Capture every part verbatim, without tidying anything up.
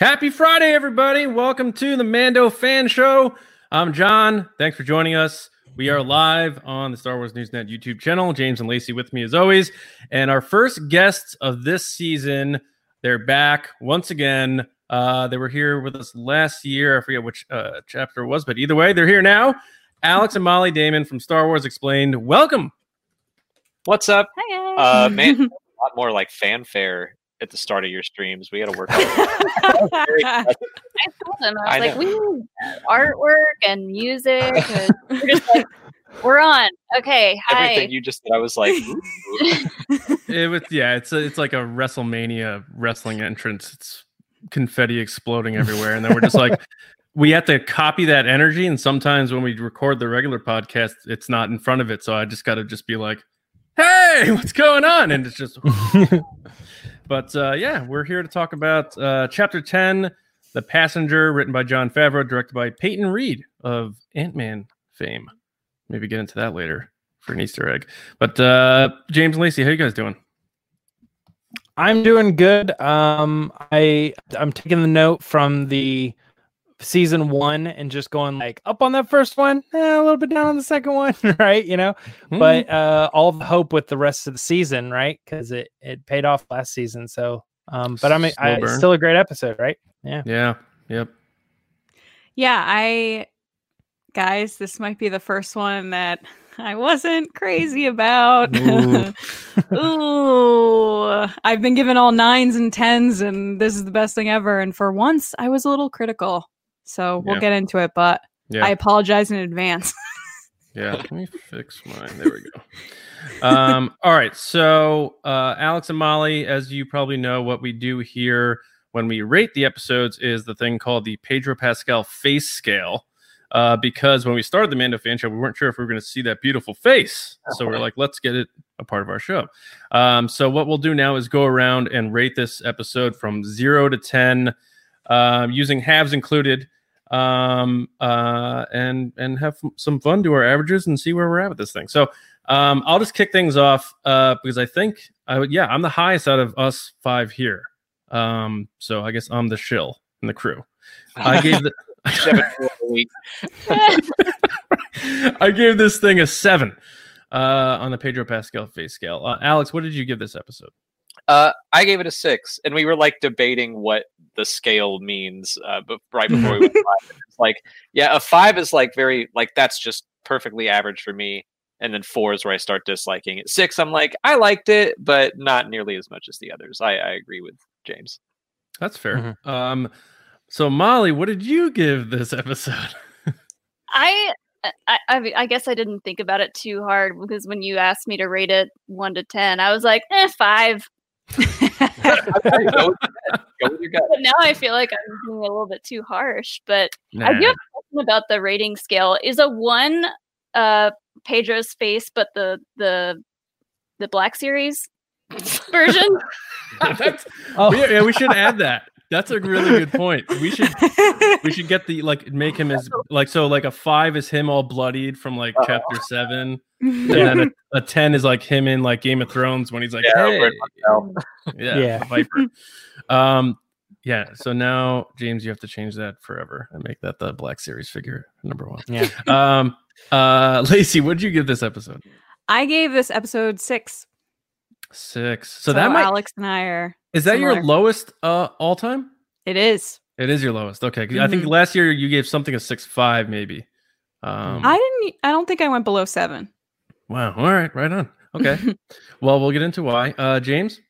Happy Friday, everybody. Welcome to the Mando Fan Show. I'm John. Thanks for joining us. We are live on the Star Wars Newsnet YouTube channel. James and Lacey with me as always. And our first guests of this season, they're back once again. Uh, they were here with us last year. I forget which uh, chapter it was, but either way, they're here now. Alex and Molly Damon from Star Wars Explained. Welcome. What's up? Hi. Uh, man, a lot more like fanfare at the start of your streams. We had to work on it. I told them, I was I like, know. we need artwork and music. And we're just like, we're on. Okay, hi. Everything you just said, I was like, it was, yeah, it's a, it's like a WrestleMania wrestling entrance. It's confetti exploding everywhere. And then we're just like, we have to copy that energy. And sometimes when we record the regular podcast, it's not in front of it. So I just got to just be like, hey, what's going on? And it's just... But uh, yeah, we're here to talk about uh, Chapter ten, The Passenger, written by Jon Favreau, directed by Peyton Reed of Ant-Man fame. Maybe get into that later for an Easter egg. But uh, James and Lacey, how you guys doing? I'm doing good. Um, I, I'm taking the note from the season one and just going like up on that first one, eh, a little bit down on the second one, right? You know, mm-hmm. but uh, all the hope with the rest of the season, right? Because it, it paid off last season. So, um, but I mean, I, it's still a great episode, right? Yeah. Yeah. Yep. Yeah. I, guys, this might be the first one that I wasn't crazy about. Ooh. Ooh. I've been given all nines and tens, and this is the best thing ever. And for once, I was a little critical. So we'll yeah. get into it, but yeah. I apologize in advance. yeah, let me fix mine. There we go. Um, all right. So uh, Alex and Molly, as you probably know, what we do here when we rate the episodes is the thing called the Pedro Pascal face scale. Uh, because when we started the Mando Fan Show, we weren't sure if we were going to see that beautiful face. So we're like, let's get it a part of our show. Um, so what we'll do now is go around and rate this episode from zero to ten uh, using halves included. um uh and and have f- some fun, do our averages and see where we're at with this thing. So um I'll just kick things off uh because I think I would yeah I'm the highest out of us five here, um so I guess I'm the shill in the crew. I gave the I gave this thing a seven uh on the Pedro Pascal face scale. uh, Alex, what did you give this episode? Uh, I gave it a six, and we were like debating what the scale means, uh, but right before we went live, it's like, yeah, a five is like very like that's just perfectly average for me, and then four is where I start disliking it. Six, I'm like, I liked it, but not nearly as much as the others. I, I agree with James. That's fair. Mm-hmm. Um, so Molly, what did you give this episode? I. I, I, mean, I guess I didn't think about it too hard because when you asked me to rate it one to ten, I was like, eh, five. Go with your gut. But now I feel like I'm being a little bit too harsh. But nah. I do have a question about the rating scale. Is a one uh, Pedro's face, but the the the Black Series version? That's, oh. we, yeah, we should add that. That's a really good point. We should we should get the like make him as like so like a five is him all bloodied from like chapter seven, and then a, a ten is like him in like Game of Thrones when he's like yeah hey. yeah, yeah. Viper. Um, yeah. So now James, you have to change that forever and make that the Black Series figure number one. Yeah. Um. Uh. Lacey, what did you give this episode? I gave this episode six. Six. So, so that might Alex and I are. Is that similar. Your lowest uh, all time? It is. It is your lowest. Okay, mm-hmm. I think last year you gave something a six five maybe. Um, I didn't. I don't think I went below seven. Wow. All right. Right on. Okay. Well, we'll get into why. Uh, James.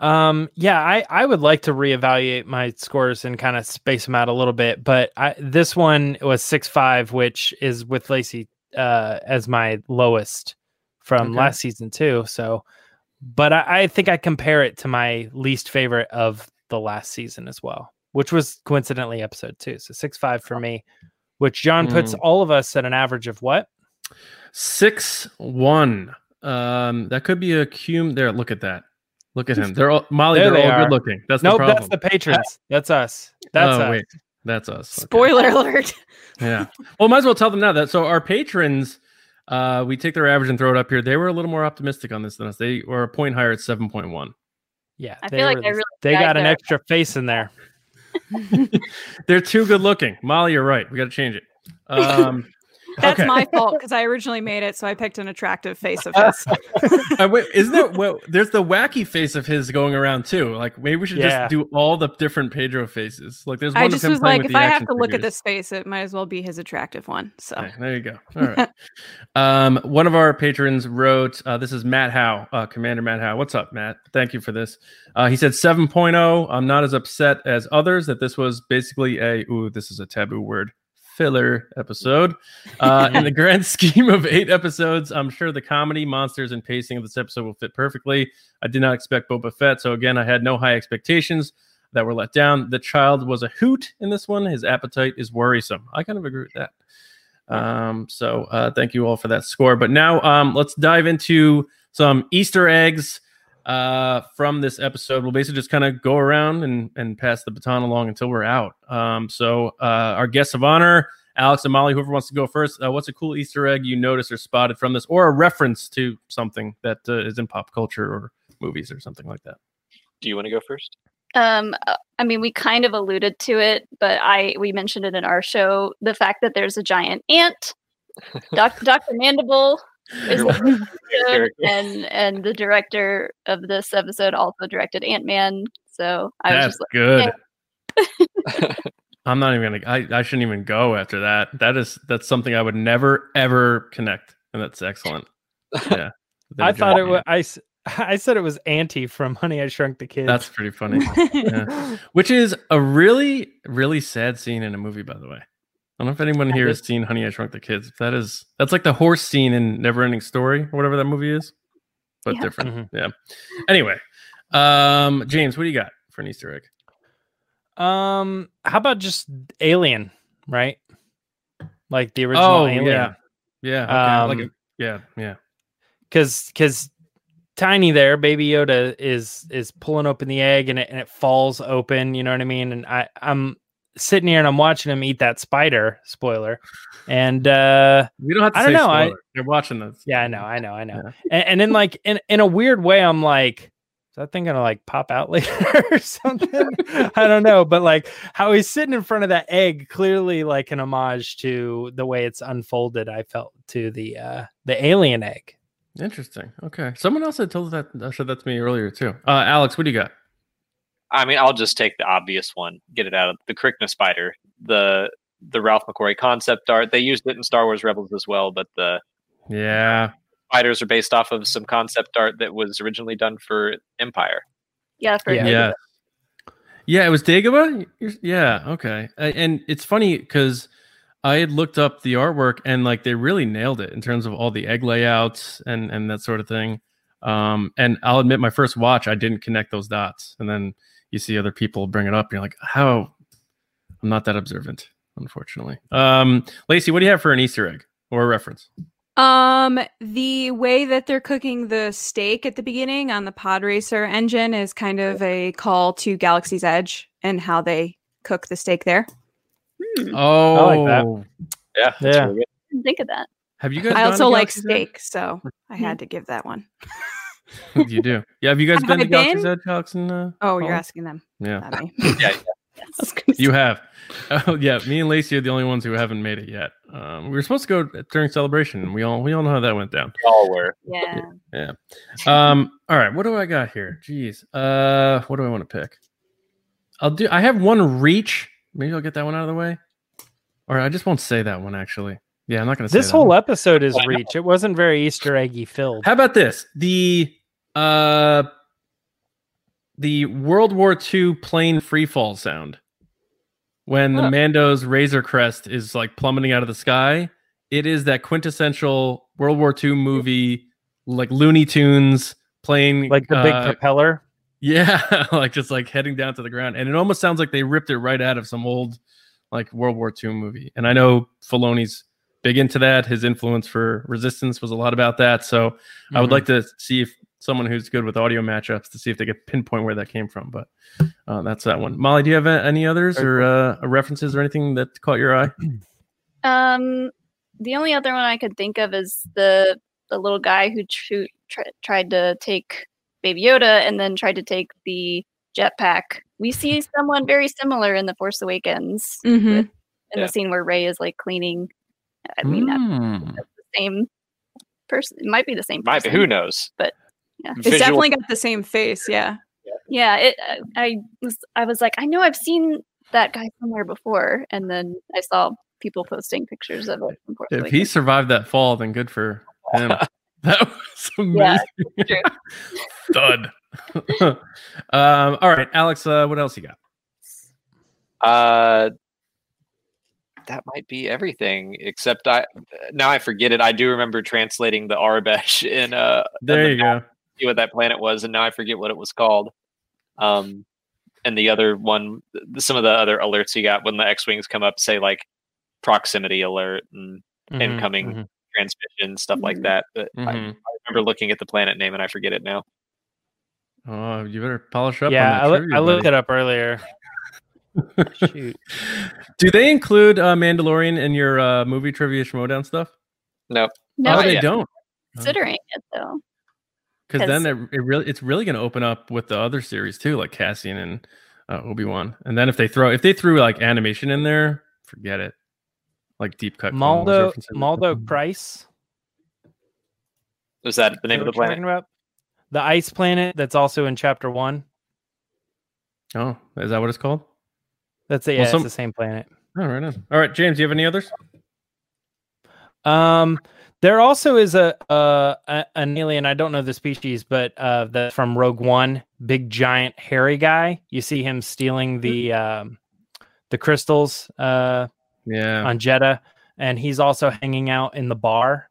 Um. Yeah. I, I would like to reevaluate my scores and kind of space them out a little bit, but I, this one was six five, which is with Lacey uh, as my lowest from okay. last season too. So. But I, I think I compare it to my least favorite of the last season as well, which was coincidentally episode two. So six five for me, which John puts mm. all of us at an average of what? Six one. Um, that could be a cum. There, look at that. Look at him. They're all Molly. There they're they all are. Good looking. That's nope, the problem. That's the patrons. That's us. That's oh, us. Wait, that's us. Okay. Spoiler alert. yeah. Well, might as well tell them now that so our patrons. Uh, we take their average and throw it up here. They were a little more optimistic on this than us. They were a point higher at seven point one. Yeah, I feel like they really they got an extra face in there. They're too good looking. Molly, you're right. We got to change it. Um, That's okay. My fault because I originally made it, so I picked an attractive face of his. uh, wait, isn't there? Well, there's the wacky face of his going around too. Like maybe we should yeah. just do all the different Pedro faces. Like there's. One I just of him was like, if I have to figures. Look at this face, it might as well be his attractive one. So okay, there you go. All right. um, one of our patrons wrote. Uh, this is Matt Howe, uh, Commander Matt Howe. What's up, Matt? Thank you for this. Uh, he said seven point oh. I'm not as upset as others that this was basically a. Ooh, this is a taboo word. Filler episode. Uh, in the grand scheme of eight episodes, I'm sure the comedy, monsters, and pacing of this episode will fit perfectly. I did not expect Boba Fett, so again, I had no high expectations that were let down. The child was a hoot in this one. His appetite is worrisome. I kind of agree with that. Um, so uh, thank you all for that score. But now um, let's dive into some Easter eggs uh, from this episode. We'll basically just kind of go around and, and pass the baton along until we're out. Um, so, uh, our guests of honor, Alex and Molly, whoever wants to go first, uh, what's a cool Easter egg you noticed or spotted from this, or a reference to something that uh, is in pop culture or movies or something like that? Do you want to go first? Um, I mean, we kind of alluded to it, but I, we mentioned it in our show, the fact that there's a giant ant, Doctor Doctor Mandible, the and and the director of this episode also directed Ant-Man, so I That's was just like, good. Hey. I'm not even gonna. I, I shouldn't even go after that. That is that's something I would never ever connect, and that's excellent. Yeah, I thought it was. I, I said it was Auntie from Honey I Shrunk the Kids. That's pretty funny. Yeah. Which is a really really sad scene in a movie, by the way. I don't know if anyone here has seen Honey, I Shrunk the Kids. That is, that's like the horse scene in Neverending Story or whatever that movie is, but yeah. different. Mm-hmm. Yeah. Anyway, um, James, what do you got for an Easter egg? Um, how about just Alien, right? Like the original oh, Alien. Yeah. Yeah. Okay. Um, like a, yeah. Yeah. Because because Tiny there, Baby Yoda is is pulling open the egg and it and it falls open. You know what I mean? And I I'm. sitting here and I'm watching him eat that spider, spoiler, and uh we don't have to I don't say know spoiler. I, you're watching this yeah I know I know I know yeah. and, and then like in in a weird way I'm like, is that thing gonna like pop out later or something? I don't know, but like how he's sitting in front of that egg, clearly like an homage to the way it's unfolded, I felt, to the uh the alien egg. Interesting. Okay, someone else had told that I said that to me earlier too. uh Alex, what do you got? I mean, I'll just take the obvious one, get it out of the Krykna spider, the the Ralph McQuarrie concept art. They used it in Star Wars Rebels as well, but the yeah spiders are based off of some concept art that was originally done for Empire. Yeah, for yeah, yeah. yeah, it was Dagobah. Yeah, okay. And it's funny because I had looked up the artwork and like they really nailed it in terms of all the egg layouts and and that sort of thing. Um, and I'll admit, my first watch, I didn't connect those dots, and then you see other people bring it up, and you're like, how? I'm not that observant, unfortunately. Um, Lacey, what do you have for an Easter egg or a reference? Um, the way that they're cooking the steak at the beginning on the pod racer engine is kind of a call to Galaxy's Edge and how they cook the steak there. Hmm. Oh, I like that. Yeah, that's yeah. Really good. I didn't think of that. Have you guys? I also like steak, Edge? So I had to give that one. You do, yeah. Have you guys have been I to Galaxy's been? Edge, Alex? And uh, oh, you're asking them. Yeah, yeah, yeah. Yes. You have. Oh, yeah. Me and Lacey are the only ones who haven't made it yet. Um, we were supposed to go during Celebration. We all we all know how that went down. We all were. Yeah. Yeah. Um. All right. What do I got here? Jeez. Uh. What do I want to pick? I'll do. I have one reach. Maybe I'll get that one out of the way. Or I just won't say that one actually. Yeah, I'm not going to say this that whole one. Episode is reach. It wasn't very Easter eggy filled. How about this? The Uh, the World War Two plane freefall sound when huh. the Mando's Razor Crest is like plummeting out of the sky. It is that quintessential World War Two movie, like Looney Tunes plane, like the uh, big propeller. Yeah, like just like heading down to the ground, and it almost sounds like they ripped it right out of some old like World War Two movie. And I know Filoni's big into that. His influence for Resistance was a lot about that. So mm-hmm. I would like to see if someone who's good with audio matchups to see if they could pinpoint where that came from. But uh, that's that one. Molly, do you have any others or uh, references or anything that caught your eye? Um, the only other one I could think of is the the little guy who tr- tr- tried to take Baby Yoda and then tried to take the jetpack We see someone very similar in The Force Awakens, mm-hmm. with, in yeah. the scene where Rey is like cleaning. I mean, mm. that's, that's the same person. It might be the same person. Might be. Who knows? But yeah, Visual- it's definitely got the same face. Yeah. Yeah. It. I was. I was like, I know I've seen that guy somewhere before, and then I saw people posting pictures of it. If he survived that fall, then good for him. That was amazing. Yeah, thud. um, all right, Alex. Uh, what else you got? Uh, that might be everything. Except I now I forget it. I do remember translating the Arabesh in. Uh, there in you the go. See what that planet was, and now I forget what it was called. Um, and the other one, some of the other alerts you got when the X-wings come up, say like proximity alert and mm-hmm, incoming. Mm-hmm. Transmission, stuff like that. But mm-hmm. I, I remember looking at the planet name and I forget it now. Oh, you better polish up. Yeah, on that I, trivia, I looked it up earlier. Shoot. Do they include uh, Mandalorian in your uh, movie trivia Schmodown stuff? Nope. No, oh, they yet. don't. Considering oh. it though, because then it, it really it's really going to open up with the other series too, like Cassian and uh, Obi-Wan. And then if they throw if they threw like animation in there, forget it. Like deep cut. Maldo Maldo Price. Is that the name of the planet? The ice planet that's also in chapter one. Oh, is that what it's called? That's it. Yeah, well, some... it's the same planet. Oh, right on. All right, James, do you have any others? Um, there also is a uh an alien. I don't know the species, but uh, that's from Rogue One. Big giant hairy guy. You see him stealing the um the crystals. Uh. Yeah, on Jedha, and he's also hanging out in the bar,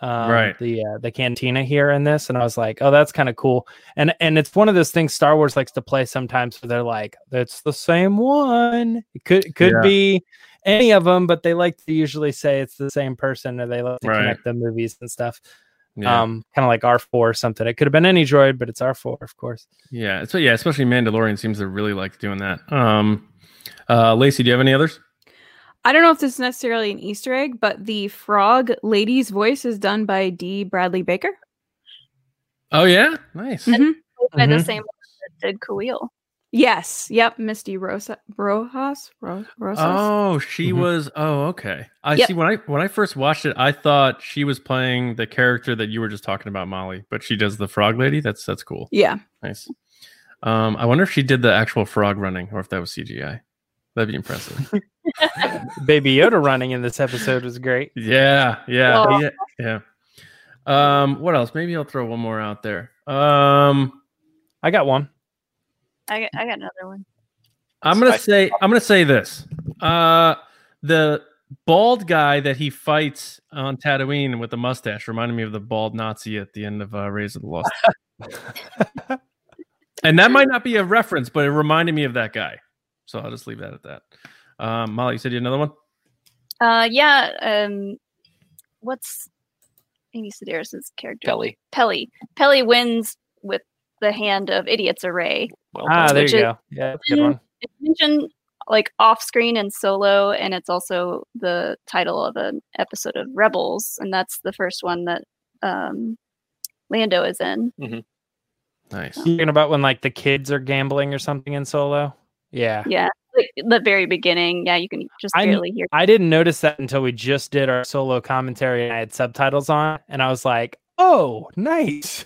um, right? The uh, the cantina here in this, and I was like, oh, that's kind of cool. And and it's one of those things Star Wars likes to play sometimes, where they're like, that's the same one. It could could yeah. be any of them, but they like to usually say it's the same person, or they like to right. connect the movies and stuff. Yeah. Um, kind of like R four or something. It could have been any droid, but it's R four, of course. Yeah, so yeah, especially Mandalorian seems to really like doing that. Um, uh, Lacey, do you have any others? I don't know if this is necessarily an Easter egg, but the frog lady's voice is done by D. Bradley Baker. Oh, yeah? Nice. Mm-hmm. By the same one that did Kuil. Yes. Yep. Misty Rosa, Rojas. Ro- Rosas. Oh, she mm-hmm. was. Oh, okay. I yep. see. When I when I first watched it, I thought she was playing the character that you were just talking about, Molly, but she does the frog lady. That's that's cool. Yeah. Nice. Um, I wonder if she did the actual frog running or if that was C G I. That'd be impressive. Baby Yoda running in this episode was great. Yeah, yeah, yeah, yeah. Um, what else? Maybe I'll throw one more out there. Um, I got one. I got, I got another one. I'm gonna say I'm gonna say this. Uh, the bald guy that he fights on Tatooine with the mustache reminded me of the bald Nazi at the end of uh, Raiders of the Lost. And that might not be a reference, but it reminded me of that guy. So I'll just leave that at that. Um, Molly, you said you had another one? Uh, yeah. Um, what's Amy Sedaris' character? Peli. Peli. Peli wins with the hand of Idiot's Array. Well, ah, there you go. Yeah, that's a good one. It's mentioned like off screen in Solo, and it's also the title of an episode of Rebels, and that's the first one that um, Lando is in. Mm-hmm. Nice. You're talking about when like the kids are gambling or something in Solo? Yeah. Yeah. Like the very beginning. Yeah, you can just barely I, hear. I didn't notice that until we just did our Solo commentary and I had subtitles on, and I was like, oh, nice.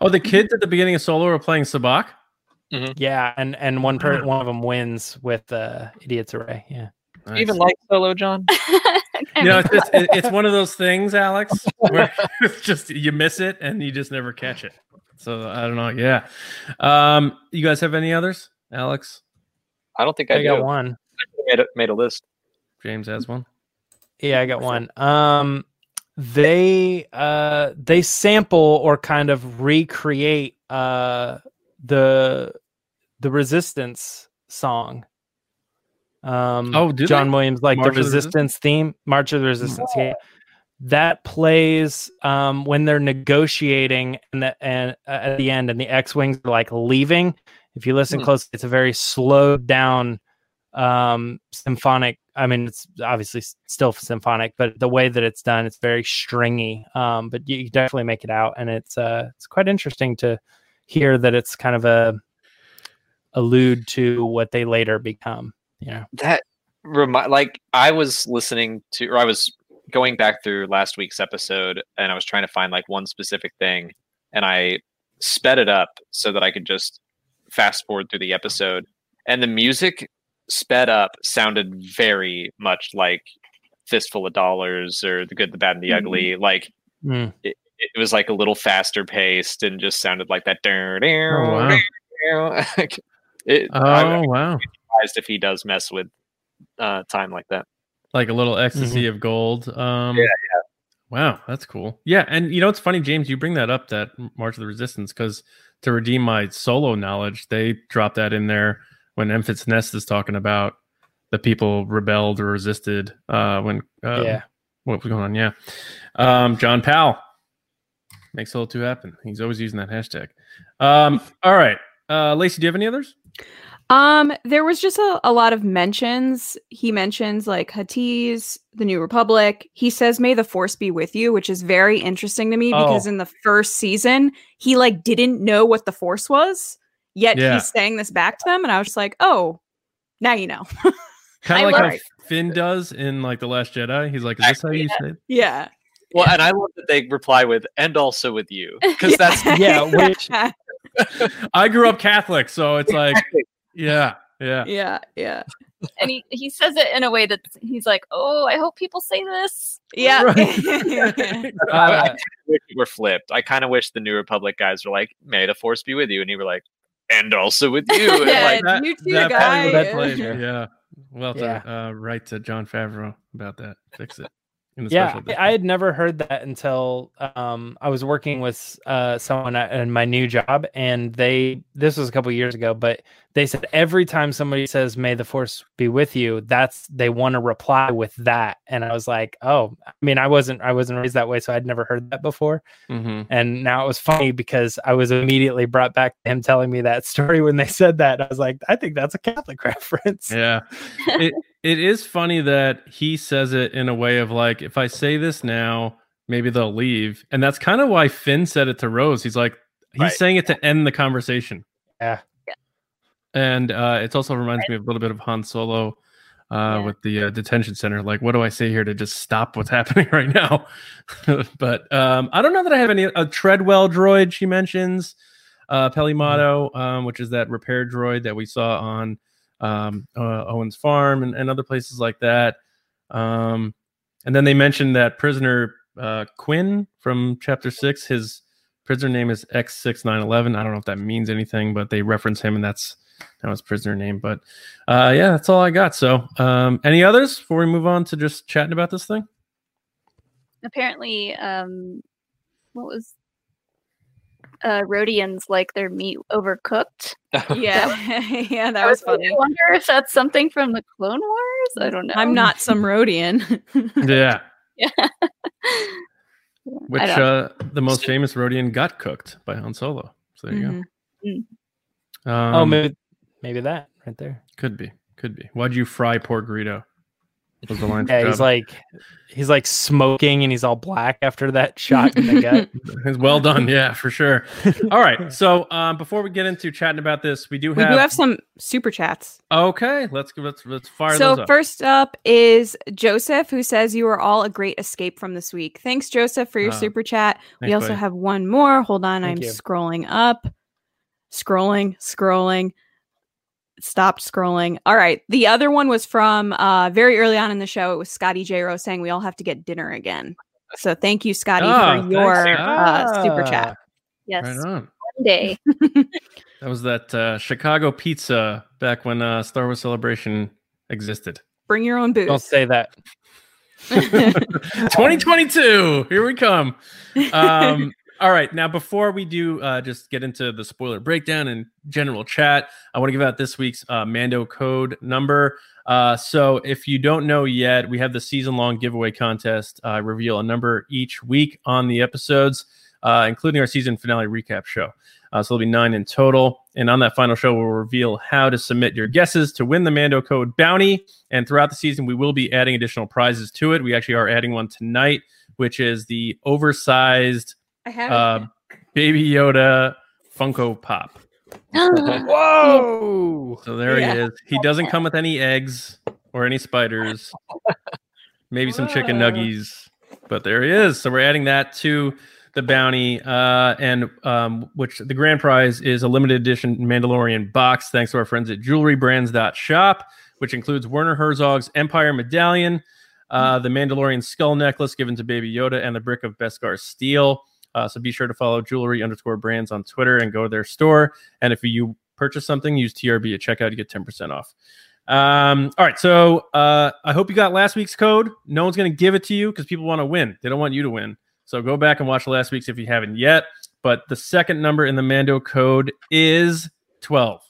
Oh, the kids at the beginning of Solo are playing Sabacc? Mm-hmm. Yeah, and, and one per- one of them wins with uh, Idiot's Array. Yeah. Nice. Do you even like Solo, John? You know, it's, just, it, it's one of those things, Alex, where it's just you miss it and you just never catch it. So I don't know. Yeah. Um, you guys have any others, Alex? I don't think I, I got do. one. I made a, made a list. James has one. Yeah, I got one. Um, they uh, they sample or kind of recreate uh, the the Resistance song. Um, oh, do John they? Williams like March the Resistance, Resistance theme, March of the Resistance. Oh. Yeah, that plays um, when they're negotiating and the, and uh, at the end, and the X-wings are like leaving. If you listen closely, it's a very slowed down um, symphonic. I mean, it's obviously still symphonic, but the way that it's done, it's very stringy. Um, but you, you definitely make it out, and it's uh, it's quite interesting to hear that it's kind of a allude to what they later become. You know, that remind, like I was listening to, or I was going back through last week's episode, and I was trying to find like one specific thing, and I sped it up so that I could just fast forward through the episode, and the music sped up sounded very much like Fistful of Dollars or The Good, the Bad, and the mm-hmm. Ugly. Like mm. it, it was like a little faster paced and just sounded like that. Oh, wow. it, oh, I would wow. be surprised if he does mess with uh, time like that. Like a little Ecstasy mm-hmm. of Gold. Um, yeah, yeah. Wow, that's cool. Yeah, and you know, it's funny, James, you bring that up, that March of the Resistance, because to redeem my solo knowledge, they dropped that in there when Memphis Nest is talking about the people rebelled or resisted uh, when um, yeah. what was going on. Yeah. Um, John Powell makes Solo two happen. He's always using that hashtag. Um, all right. Uh, Lacey, do you have any others? Um, there was just a, a lot of mentions. He mentions like Hatice, the New Republic. He says, "May the Force be with you," which is very interesting to me oh. because in the first season, he like didn't know what the Force was, yet yeah. he's saying this back to them. And I was just like, oh, now you know. Kind of like how it. Finn does in like The Last Jedi. He's like, is this how you yeah. say it? Yeah. Well, yeah. and I love that they reply with, "and also with you." Because yeah. that's, yeah. which I grew up Catholic, so it's like, yeah, yeah, yeah, yeah. And he, he says it in a way that he's like, "Oh, I hope people say this." Yeah, right. uh, I, I wish we were flipped. I kind of wish the New Republic guys were like, "May the Force be with you," and he were like, "And also with you." And yeah, like, that, you too, that guy. That yeah, well, yeah. To, uh, write to Jon Favreau about that. Fix it. In the yeah, I, I had never heard that until um, I was working with uh, someone at, in my new job, and they this was a couple years ago, but they said every time somebody says "May the Force be with you," that's they want to reply with that, and I was like, oh, I mean, I wasn't I wasn't raised that way, so I'd never heard that before, mm-hmm. and now it was funny because I was immediately brought back to him telling me that story when they said that. I was like, I think that's a Catholic reference. Yeah. It, It is funny that he says it in a way of like, if I say this now, maybe they'll leave. And that's kind of why Finn said it to Rose. He's like, he's right. saying it to end the conversation. Yeah. And uh, it also reminds right. me of a little bit of Han Solo uh, yeah. with the uh, detention center. Like, what do I say here to just stop what's happening right now? But um, I don't know that I have any. A Treadwell droid she mentions, uh, Pelimato, um, which is that repair droid that we saw on um uh, Owen's Farm and, and other places like that, um and then they mentioned that prisoner uh Quinn from chapter six. His prisoner name is X six nine eleven. I don't know if that means anything, but they reference him, and that's that was prisoner name. But uh yeah, that's all I got. So um any others before we move on to just chatting about this thing? Apparently um what was Uh, Rhodians like their meat overcooked. Yeah, yeah, that I was funny. I wonder if that's something from the Clone Wars. I don't know. I'm not some Rhodian. yeah. Yeah. Which uh, the most famous Rhodian got cooked by Han Solo. So there you mm-hmm. go. Mm-hmm. Um, oh, maybe, maybe that right there. Could be. Could be. Why'd you fry poor Greedo? Was the line? Yeah, he's like, he's like smoking, and he's all black after that shot in the gut. It's well done, yeah, for sure. All right, so um, before we get into chatting about this, we do have we do have some super chats. Okay, let's let's let's fire. So those up. First up is Joseph, who says, "You are all a great escape from this week." Thanks, Joseph, for your uh, super chat. Thanks, we also buddy. have one more. Hold on, Thank I'm you. scrolling up, scrolling, scrolling. Stopped scrolling. All right. The other one was from uh, very early on in the show. It was Scotty J. Rowe saying we all have to get dinner again. So thank you, Scotty, oh, for your uh, super chat. Yes. Right on. One day. That was that uh, Chicago pizza back when uh, Star Wars Celebration existed. Bring your own booze. Don't say that. twenty twenty-two. Here we come. Um, All right. Now, before we do uh, just get into the spoiler breakdown and general chat, I want to give out this week's uh, Mando code number. Uh, so if you don't know yet, we have the season-long giveaway contest. I uh, reveal a number each week on the episodes, uh, including our season finale recap show. Uh, so there'll be nine in total. And on that final show, we'll reveal how to submit your guesses to win the Mando code bounty. And throughout the season, we will be adding additional prizes to it. We actually are adding one tonight, which is the oversized... I have uh, Baby Yoda Funko Pop. Whoa! So there yeah. he is. He doesn't come with any eggs or any spiders. Maybe some chicken nuggies, but there he is. So we're adding that to the bounty, uh, and um, which the grand prize is a limited edition Mandalorian box, thanks to our friends at jewelry brands dot shop, which includes Werner Herzog's Empire Medallion, uh, the Mandalorian Skull Necklace given to Baby Yoda, and the brick of Beskar Steel. Uh, so be sure to follow jewelry underscore brands on Twitter and go to their store. And if you purchase something, use T R B at checkout to get ten percent off. Um, all right, so uh, I hope you got last week's code. No one's going to give it to you because people want to win. They don't want you to win. So go back and watch last week's if you haven't yet. But the second number in the Mando code is twelve.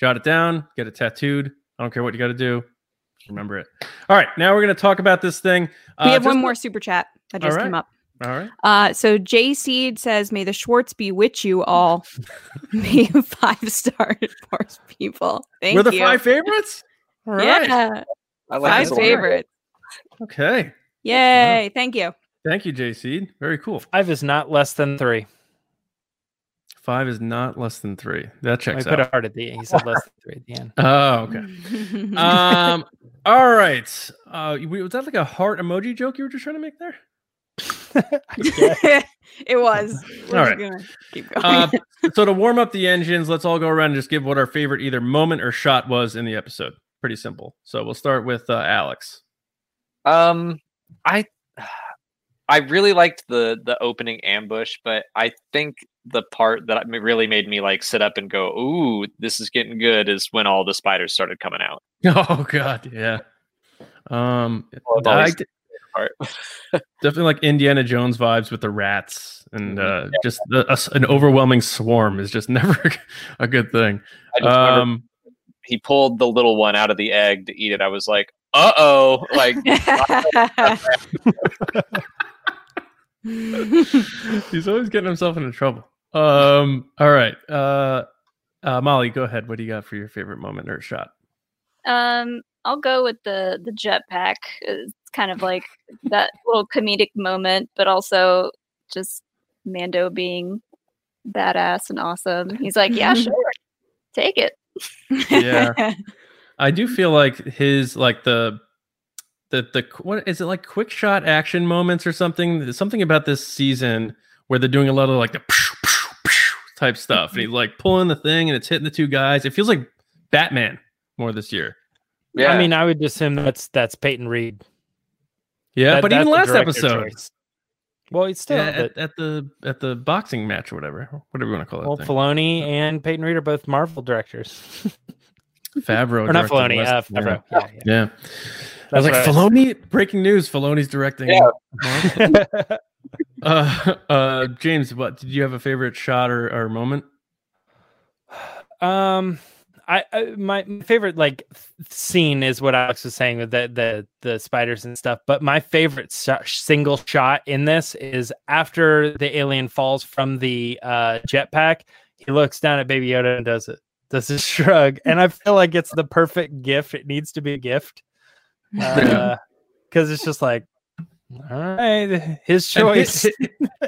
Jot it down. Get it tattooed. I don't care what you got to do. Just remember it. All right, now we're going to talk about this thing. Uh, we have just one more super chat that just right. came up. All right. Uh, so J Seed says, "May the Schwartz be with you all." May five star Force people. Thank We're you. We're the five favorites. All right. Yeah. I like five favorites. One. Okay. Yay! Uh, Thank you. Thank you, J Seed. Very cool. Five is not less than three. Five is not less than three. That checks I out. I put a heart at the end. He said less than three at the end. Oh, okay. um. All right. Uh, was that like a heart emoji joke you were just trying to make there? It was. We're all right. Gonna keep going. uh, so to warm up the engines, let's all go around and just give what our favorite either moment or shot was in the episode. Pretty simple. So we'll start with uh, Alex. Um, I I really liked the the opening ambush, but I think the part that really made me like sit up and go, "Ooh, this is getting good," is when all the spiders started coming out. Oh God, yeah. Um, well, I. Part. Definitely like Indiana Jones vibes with the rats and uh, yeah. just the, a, an overwhelming swarm is just never a good thing. I just um, he pulled the little one out of the egg to eat it. I was like, uh oh, like he's always getting himself into trouble. Um, all right, uh, uh, Molly, go ahead. What do you got for your favorite moment or shot? Um, I'll go with the the jetpack. Kind of like that little comedic moment, but also just Mando being badass and awesome. He's like, yeah, sure, take it. Yeah, I do feel like his like the the the what is it like quick shot action moments or something? There's something about this season where they're doing a lot of like the psh, psh, psh type stuff, and he's like pulling the thing and it's hitting the two guys. It feels like Batman more this year. Yeah, I mean, I would assume that's that's Peyton Reed. Yeah, that, but even last episode. Choice. Well, it's still yeah, at, at the at the boxing match or whatever, whatever you want to call it. Well, thing. Filoni so. and Peyton Reed are both Marvel directors. Favreau, or not Filoni. Uh, Favreau. Yeah, yeah. yeah. I was like I was... Filoni. Breaking news: Filoni's directing. Yeah. uh, uh, James, what did you have a favorite shot or, or moment? Um. I, I my favorite like scene is what Alex was saying with the the the spiders and stuff. But my favorite so- single shot in this is after the alien falls from the uh, jetpack. He looks down at Baby Yoda and does it does his shrug, and I feel like it's the perfect gift. It needs to be a gift because uh, it's just like all right, his choice. His,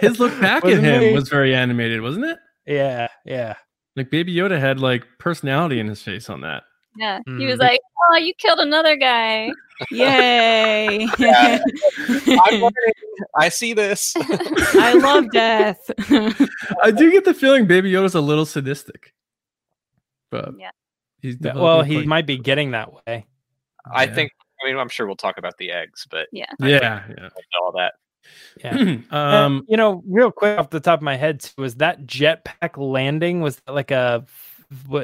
his look back at him me. was very animated, wasn't it? Yeah, yeah. Like Baby Yoda had like personality in his face on that. Yeah, he was mm. like, "Oh, you killed another guy! Yay!" Yeah. I'm learning. I see this. I love death. I do get the feeling Baby Yoda's a little sadistic, but yeah, he's well, he quite... might be getting that way. I yeah. think. I mean, I'm sure we'll talk about the eggs, but yeah, I yeah, yeah, all that. Yeah. um, and, you know, real quick off the top of my head, too, was that jetpack landing? Was that like a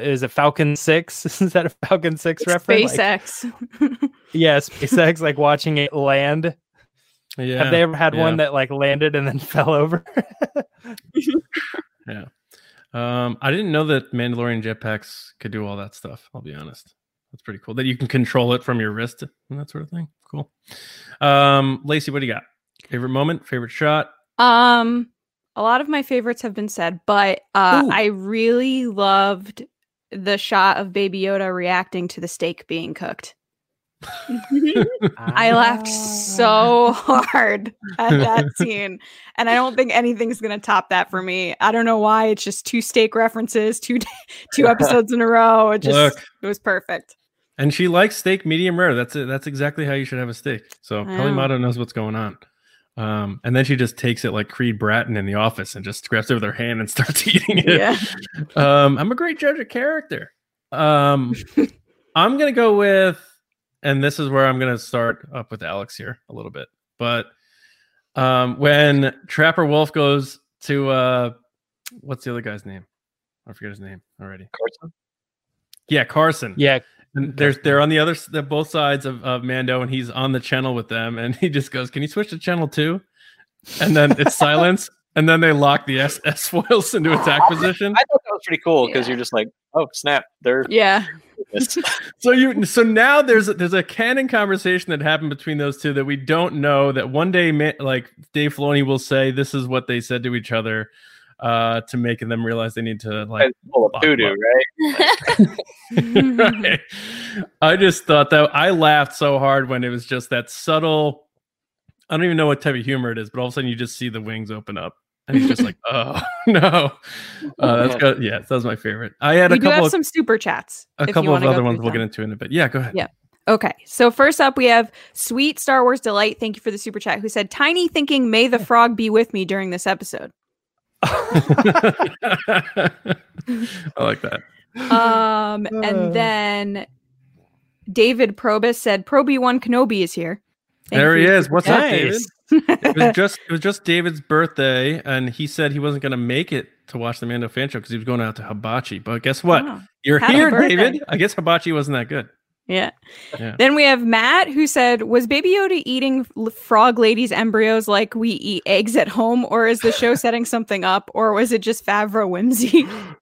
is a Falcon six? Is that a Falcon six reference? SpaceX. Like, yeah, SpaceX. Like watching it land. Yeah. Have they ever had yeah. one that like landed and then fell over? yeah. Um, I didn't know that Mandalorian jetpacks could do all that stuff. I'll be honest. That's pretty cool. That you can control it from your wrist and that sort of thing. Cool. Um, Lacey, what do you got? Favorite moment, favorite shot? Um, a lot of my favorites have been said, but uh, I really loved the shot of Baby Yoda reacting to the steak being cooked. I laughed so hard at that scene, and I don't think anything's gonna top that for me. I don't know why. It's just two steak references, two two episodes in a row. It just Look. It was perfect. And she likes steak medium rare. That's it. That's exactly how you should have a steak. So Pelimato knows what's going on. Um, and then she just takes it like Creed Bratton in The Office and just grabs it with her hand and starts eating it. Yeah. Um, I'm a great judge of character. Um, I'm gonna go with. And this is where I'm going to start up with Alex here a little bit. But um, when Trapper Wolf goes to, uh, what's the other guy's name? I forget his name already. Carson? Yeah, Carson. Yeah. And they're, they're on the other, they're both sides of, of Mando, and he's on the channel with them. And he just goes, can you switch to channel two? And then it's silence. And then they lock the S S foils into attack position. I thought that was pretty cool because yeah. you're just like, oh, snap. They're yeah. so you so now there's a, there's a canon conversation that happened between those two that we don't know, that one day like Dave Filoni will say this is what they said to each other uh to making them realize they need to like pull a voodoo, right? Right. I just thought that I laughed so hard when it was just that subtle. I don't even know what type of humor it is, but all of a sudden you just see the wings open up. And he's just like, oh no, uh, that's good. Yeah, that was my favorite. I had we a couple. We have of, some super chats. A couple of other ones we'll them. get into in a bit. Yeah, go ahead. Yeah. Okay. So first up, we have Sweet Star Wars Delight. Thank you for the super chat. Who said, "Tiny thinking, may the frog be with me during this episode." I like that. Um, uh. and then David Probus said, "Proby One Kenobi is here." Thank there you. He is. What's nice. up, David? it was just it was just David's birthday, and he said he wasn't going to make it to watch the Mando fan show because he was going out to hibachi. But guess what? Oh, You're here, birthday. David. I guess hibachi wasn't that good. Yeah. yeah. Then we have Matt, who said, "Was Baby Yoda eating frog ladies' embryos like we eat eggs at home, or is the show setting something up, or was it just Favreau whimsy?" I,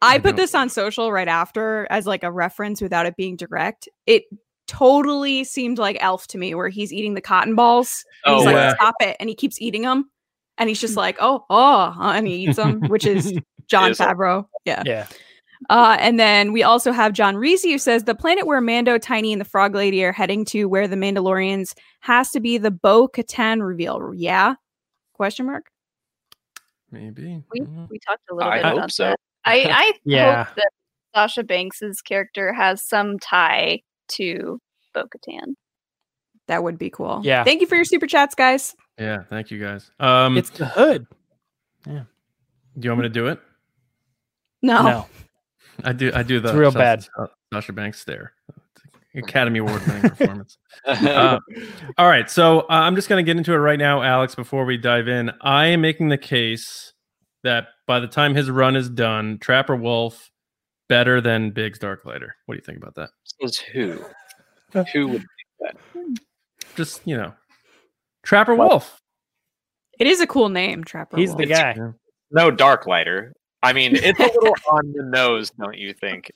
I put this on social right after as like a reference without it being direct. It totally seemed like Elf to me, where he's eating the cotton balls. And oh, he's like, wow. Stop it. And he keeps eating them. And he's just like, oh, oh, and he eats them, which is John is Favreau. Yeah. yeah. Uh, and then we also have John Reese, who says, the planet where Mando, Tiny, and the Frog Lady are heading to where the Mandalorians has to be the Bo-Katan reveal. Yeah? Question mark? Maybe. We, we talked a little I bit hope about so. that. I, I yeah. hope that Sasha Banks's character has some tie to Bo-Katan. That would be cool. Yeah. Thank you for your super chats, guys. Yeah, thank you guys. Um, it's the hood. Yeah. Do you want me to do it? No. no. I do I do the it's real Sasha, bad Sasha Banks stare. Academy Award winning performance. uh, all right. So uh, I'm just gonna get into it right now, Alex, before we dive in. I am making the case that by the time his run is done, Trapper Wolf better than Biggs Darklighter. What do you think about that? Is who? Who would think that? Just, you know, Trapper well, Wolf. It is a cool name, Trapper He's Wolf. He's the guy. It's, no Darklighter. I mean, it's a little on the nose, don't you think?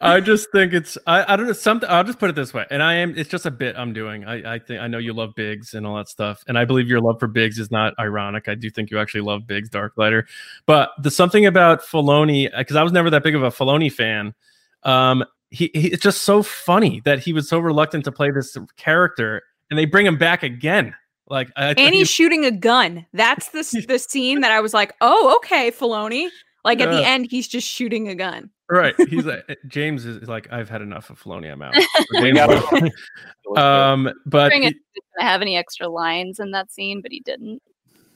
I just think it's I, I don't know something. I'll just put it this way, and I am. It's just a bit I'm doing. I, I think I know you love Biggs and all that stuff, and I believe your love for Biggs is not ironic. I do think you actually love Biggs Darklighter, but the something about Filoni, because I was never that big of a Filoni fan. Um, he, he it's just so funny that he was so reluctant to play this character, and they bring him back again. Like, I, and I, he's shooting a gun. That's the the scene that I was like, oh, okay, Filoni. Like at uh, the end, he's just shooting a gun. Right. He's like, James is like, I've had enough of Filoni. I'm out. um, but he, didn't have any extra lines in that scene, but he didn't,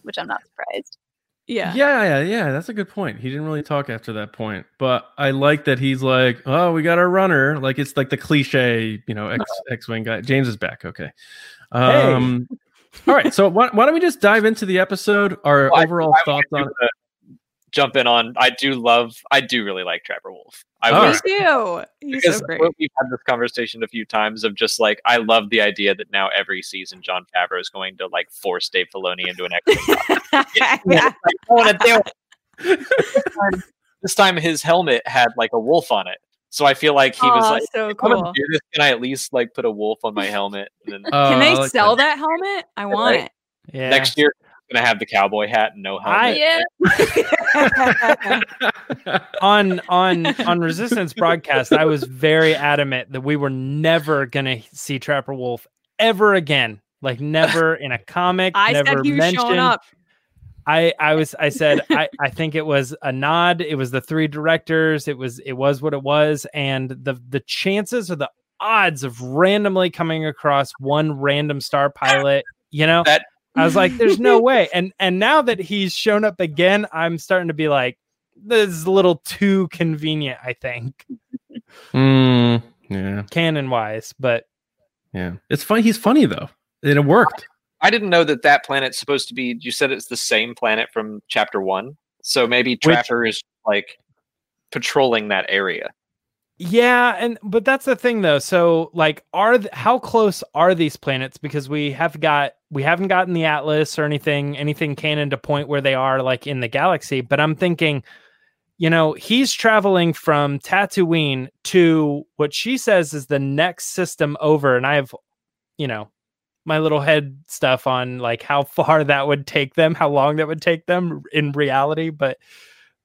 which I'm not surprised. Yeah. Yeah. Yeah. Yeah. That's a good point. He didn't really talk after that point, but I like that he's like, oh, we got our runner. Like, it's like the cliche, you know, X, X-Wing guy. James is back. Okay. Um, hey. All right. So why, why don't we just dive into the episode? Our well, overall I, thoughts on it. Jump in on. I do love. I do really like Trapper Wolf. I oh, was, do. He's because so great. We've had this conversation a few times of just like, I love the idea that now every season Jon Favreau is going to like force Dave Filoni into an X-Wing. This time his helmet had like a wolf on it, so I feel like he oh, was like, so if cool. I'm gonna do this, can I at least like put a wolf on my helmet? And then, oh, can they like sell that. that helmet? I want like, it. Yeah. Next year, I'm gonna have the cowboy hat and no helmet. I, yeah. on on on Resistance broadcast, I was very adamant that we were never gonna see Trapper Wolf ever again. Like never in a comic. I never said he was mentioned. Showing up. I I was I said I I think it was a nod. It was the three directors. It was it was what it was, and the the chances or the odds of randomly coming across one random star pilot, you know, that I was like, there's no way. And and now that he's shown up again, I'm starting to be like, this is a little too convenient, I think. Mm, yeah. Canon wise, but yeah, it's funny. He's funny though, and it worked. I didn't know that that planet's supposed to be. You said it's the same planet from Chapter One, so maybe Trapper Which, is like patrolling that area. Yeah, and but that's the thing though. So like, are th- how close are these planets? Because we have got we haven't gotten the Atlas or anything anything canon to point where they are like in the galaxy. But I'm thinking, you know, he's traveling from Tatooine to what she says is the next system over, and I've, you know, my little head stuff on like how far that would take them, how long that would take them in reality. But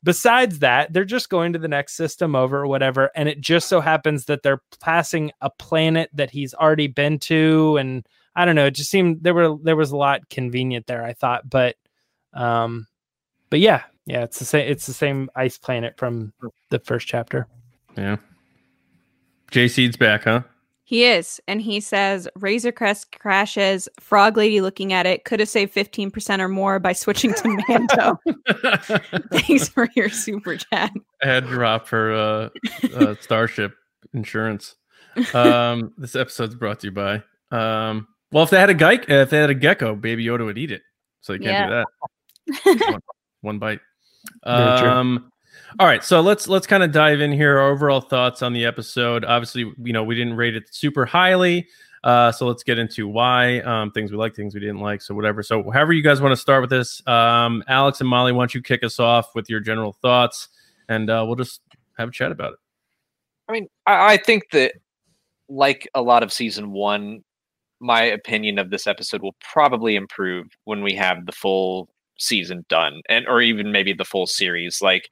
besides that, they're just going to the next system over or whatever. And it just so happens that they're passing a planet that he's already been to. And I don't know, it just seemed there were, there was a lot convenient there, I thought, but, um, but yeah, yeah, it's the same, it's the same ice planet from the first chapter. Yeah. J C's back, huh? He is, and he says, Razor Crest crashes, Frog Lady looking at it, could have saved fifteen percent or more by switching to Mando. Thanks for your super chat. I had to drop her uh, uh, Starship insurance. Um, this episode's brought to you by... Um, well, if they had a geik, if they had a gecko, Baby Yoda would eat it, so they can't yeah. do that. one, one bite. Um, All right, so let's let's kind of dive in here. Our overall thoughts on the episode. Obviously, you know, we didn't rate it super highly, uh, so let's get into why, um, things we liked, things we didn't like, so whatever. So however you guys want to start with this, um, Alex and Molly, why don't you kick us off with your general thoughts, and uh, we'll just have a chat about it. I mean, I, I think that like a lot of season one, my opinion of this episode will probably improve when we have the full season done, and or even maybe the full series, like.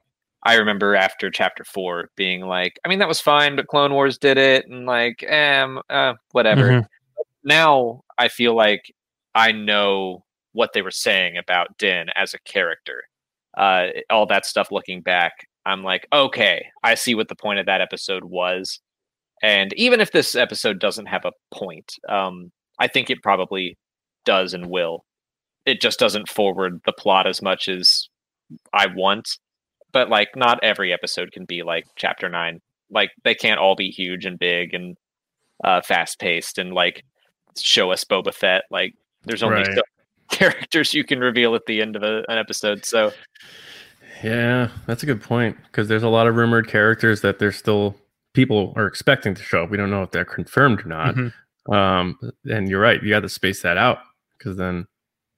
I remember after chapter four being like, I mean, that was fine, but Clone Wars did it. And like, um, eh, uh, whatever. Mm-hmm. Now I feel like I know what they were saying about Din as a character. Uh, all that stuff looking back, I'm like, okay, I see what the point of that episode was. And even if this episode doesn't have a point, um, I think it probably does and will. It just doesn't forward the plot as much as I want. But like, not every episode can be like chapter nine. Like, they can't all be huge and big and uh, fast paced and like show us Boba Fett. Like, there's only right. so many characters you can reveal at the end of a, an episode. So, yeah, that's a good point, because there's a lot of rumored characters that there's still people are expecting to show up. We don't know if they're confirmed or not. Mm-hmm. Um, and you're right, you got to space that out, because then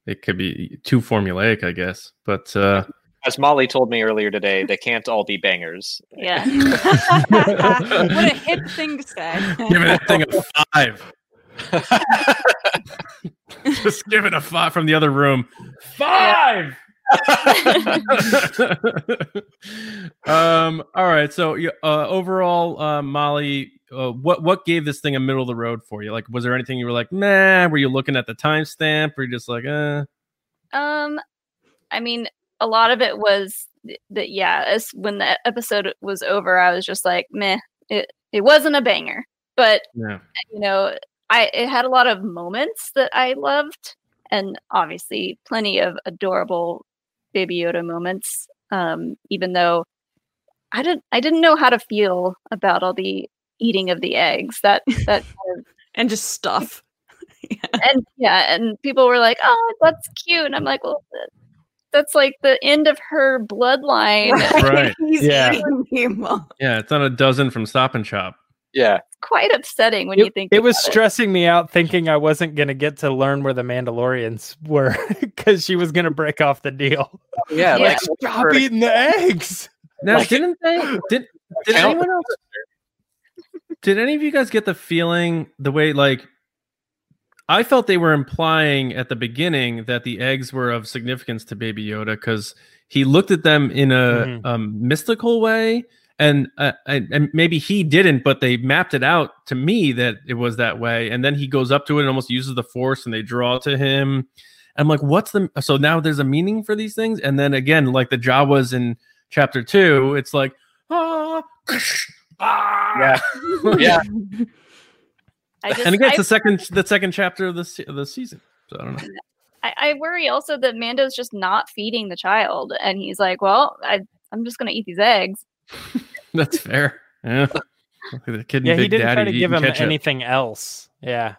it could be too formulaic, I guess. But uh, as Molly told me earlier today, they can't all be bangers. Yeah. What a hip thing to say. Give it a thing a five. Just give it a five from the other room. Five! um. All right. So uh, overall, uh, Molly, uh, what, what gave this thing a middle of the road for you? Like, was there anything you were like, nah? Were you looking at the timestamp? Were you just like, uh? Um, I mean... A lot of it was that, yeah, as when the episode was over, I was just like, meh, it, it wasn't a banger. But, yeah. you know, I it had a lot of moments that I loved, and obviously plenty of adorable Baby Yoda moments, um, even though I didn't I didn't know how to feel about all the eating of the eggs. That, that kind of, and just stuff. yeah. And, yeah, and people were like, oh, that's cute. And I'm like, well... That's like the end of her bloodline. Right. He's yeah. yeah. It's on a dozen from Stop and Shop. Yeah. It's quite upsetting when it, you think it was stressing it. me out, thinking I wasn't going to get to learn where the Mandalorians were, because she was going to break off the deal. Yeah. yeah. Like, stop her. eating the eggs. Now, like, didn't they? Did, did anyone else? Did any of you guys get the feeling the way, like, I felt they were implying at the beginning that the eggs were of significance to Baby Yoda because he looked at them in a mm-hmm. um, mystical way, and uh, and, and maybe he didn't, but they mapped it out to me that it was that way. And then he goes up to it and almost uses the Force, and they draw to him. I'm like, what's the so now there's a meaning for these things? And then again, like the Jawas in chapter two, it's like ah, ah. yeah, yeah. I just, and again, it's I, the second the second chapter of the the season. So I don't know. I, I worry also that Mando's just not feeding the child, and he's like, "Well, I, I'm just going to eat these eggs." That's fair. Yeah, the kid yeah, Big he didn't Daddy try to give him ketchup. Anything else. Yeah,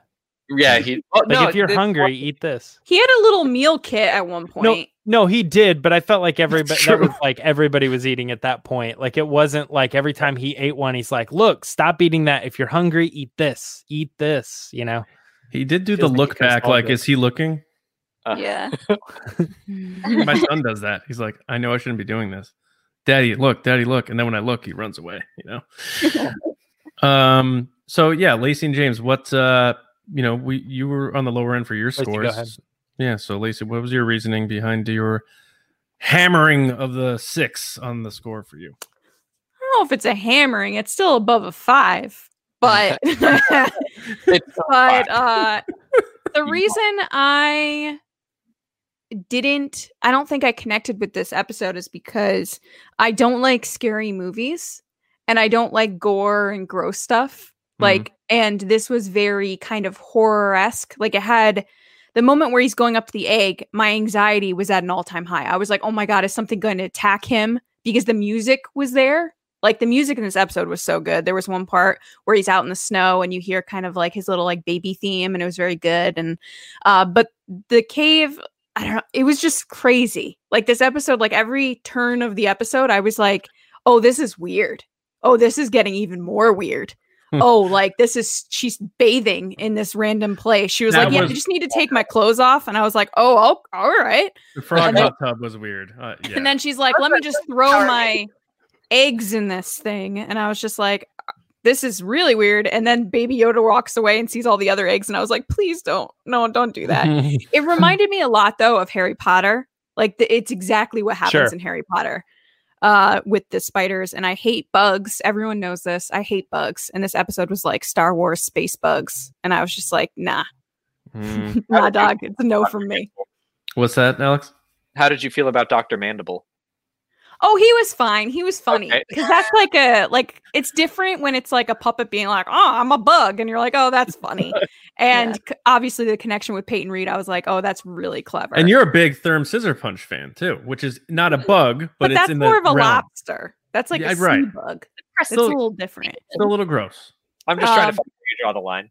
yeah. He well, like no, if you're hungry, eat this. He had a little meal kit at one point. No, no, he did, but I felt like everybody that was like everybody was eating at that point. Like it wasn't like every time he ate one, he's like, "Look, stop eating that. If you're hungry, eat this. Eat this." You know. He did do the look back. Like, good. Is he looking? Uh. Yeah. My son does that. He's like, I know I shouldn't be doing this. Daddy, look, daddy, look. And then when I look, he runs away, you know? um, so yeah, Lacey and James, what, uh, you know, we, you were on the lower end for your Lacey, scores. Yeah. So Lacey, what was your reasoning behind your hammering of the six on the score for you? I don't know if it's a hammering. It's still above a five, but, but, uh, the reason I didn't, I don't think I connected with this episode is because I don't like scary movies and I don't like gore and gross stuff. Mm-hmm. Like, and this was very kind of horror-esque. Like it had the moment where he's going up to the egg. My anxiety was at an all-time high. I was like, oh my God, is something going to attack him? Because the music was there. Like the music in this episode was so good. There was one part where he's out in the snow and you hear kind of like his little like baby theme and it was very good. And, uh, but the cave, I don't know. It was just crazy. Like this episode, like every turn of the episode, I was like, oh, this is weird. Oh, this is getting even more weird. Oh, like this is, she's bathing in this random place. She was that like, yeah, was- I just need to take my clothes off. And I was like, oh, I'll, all right. The frog hot tub was weird. Uh, yeah. And then she's like, let me just throw my eggs in this thing, and I was just like, this is really weird. And then Baby Yoda walks away and sees all the other eggs, and I was like, please don't, no, don't do that. It reminded me a lot though of Harry Potter. Like the, it's exactly what happens sure. in Harry Potter uh with the spiders, and I hate bugs. Everyone knows this. I hate bugs, and this episode was like Star Wars space bugs, and I was just like, nah. mm. Nah, dog, it's a no from me. What's that, Alex? How did you feel about Doctor Mandible? Oh, he was fine. He was funny. Okay. Cause that's like a, like, it's different when it's like a puppet being like, oh, I'm a bug. And you're like, oh, that's funny. And yeah. obviously the connection with Peyton Reed, I was like, oh, that's really clever. And you're a big Therm Scissor Punch fan too, which is not a bug, but, but it's that's in the more of a realm. Lobster. That's like yeah, a sea right. bug. It's so, a little different. It's a little gross. I'm just um, trying to find where you draw the line.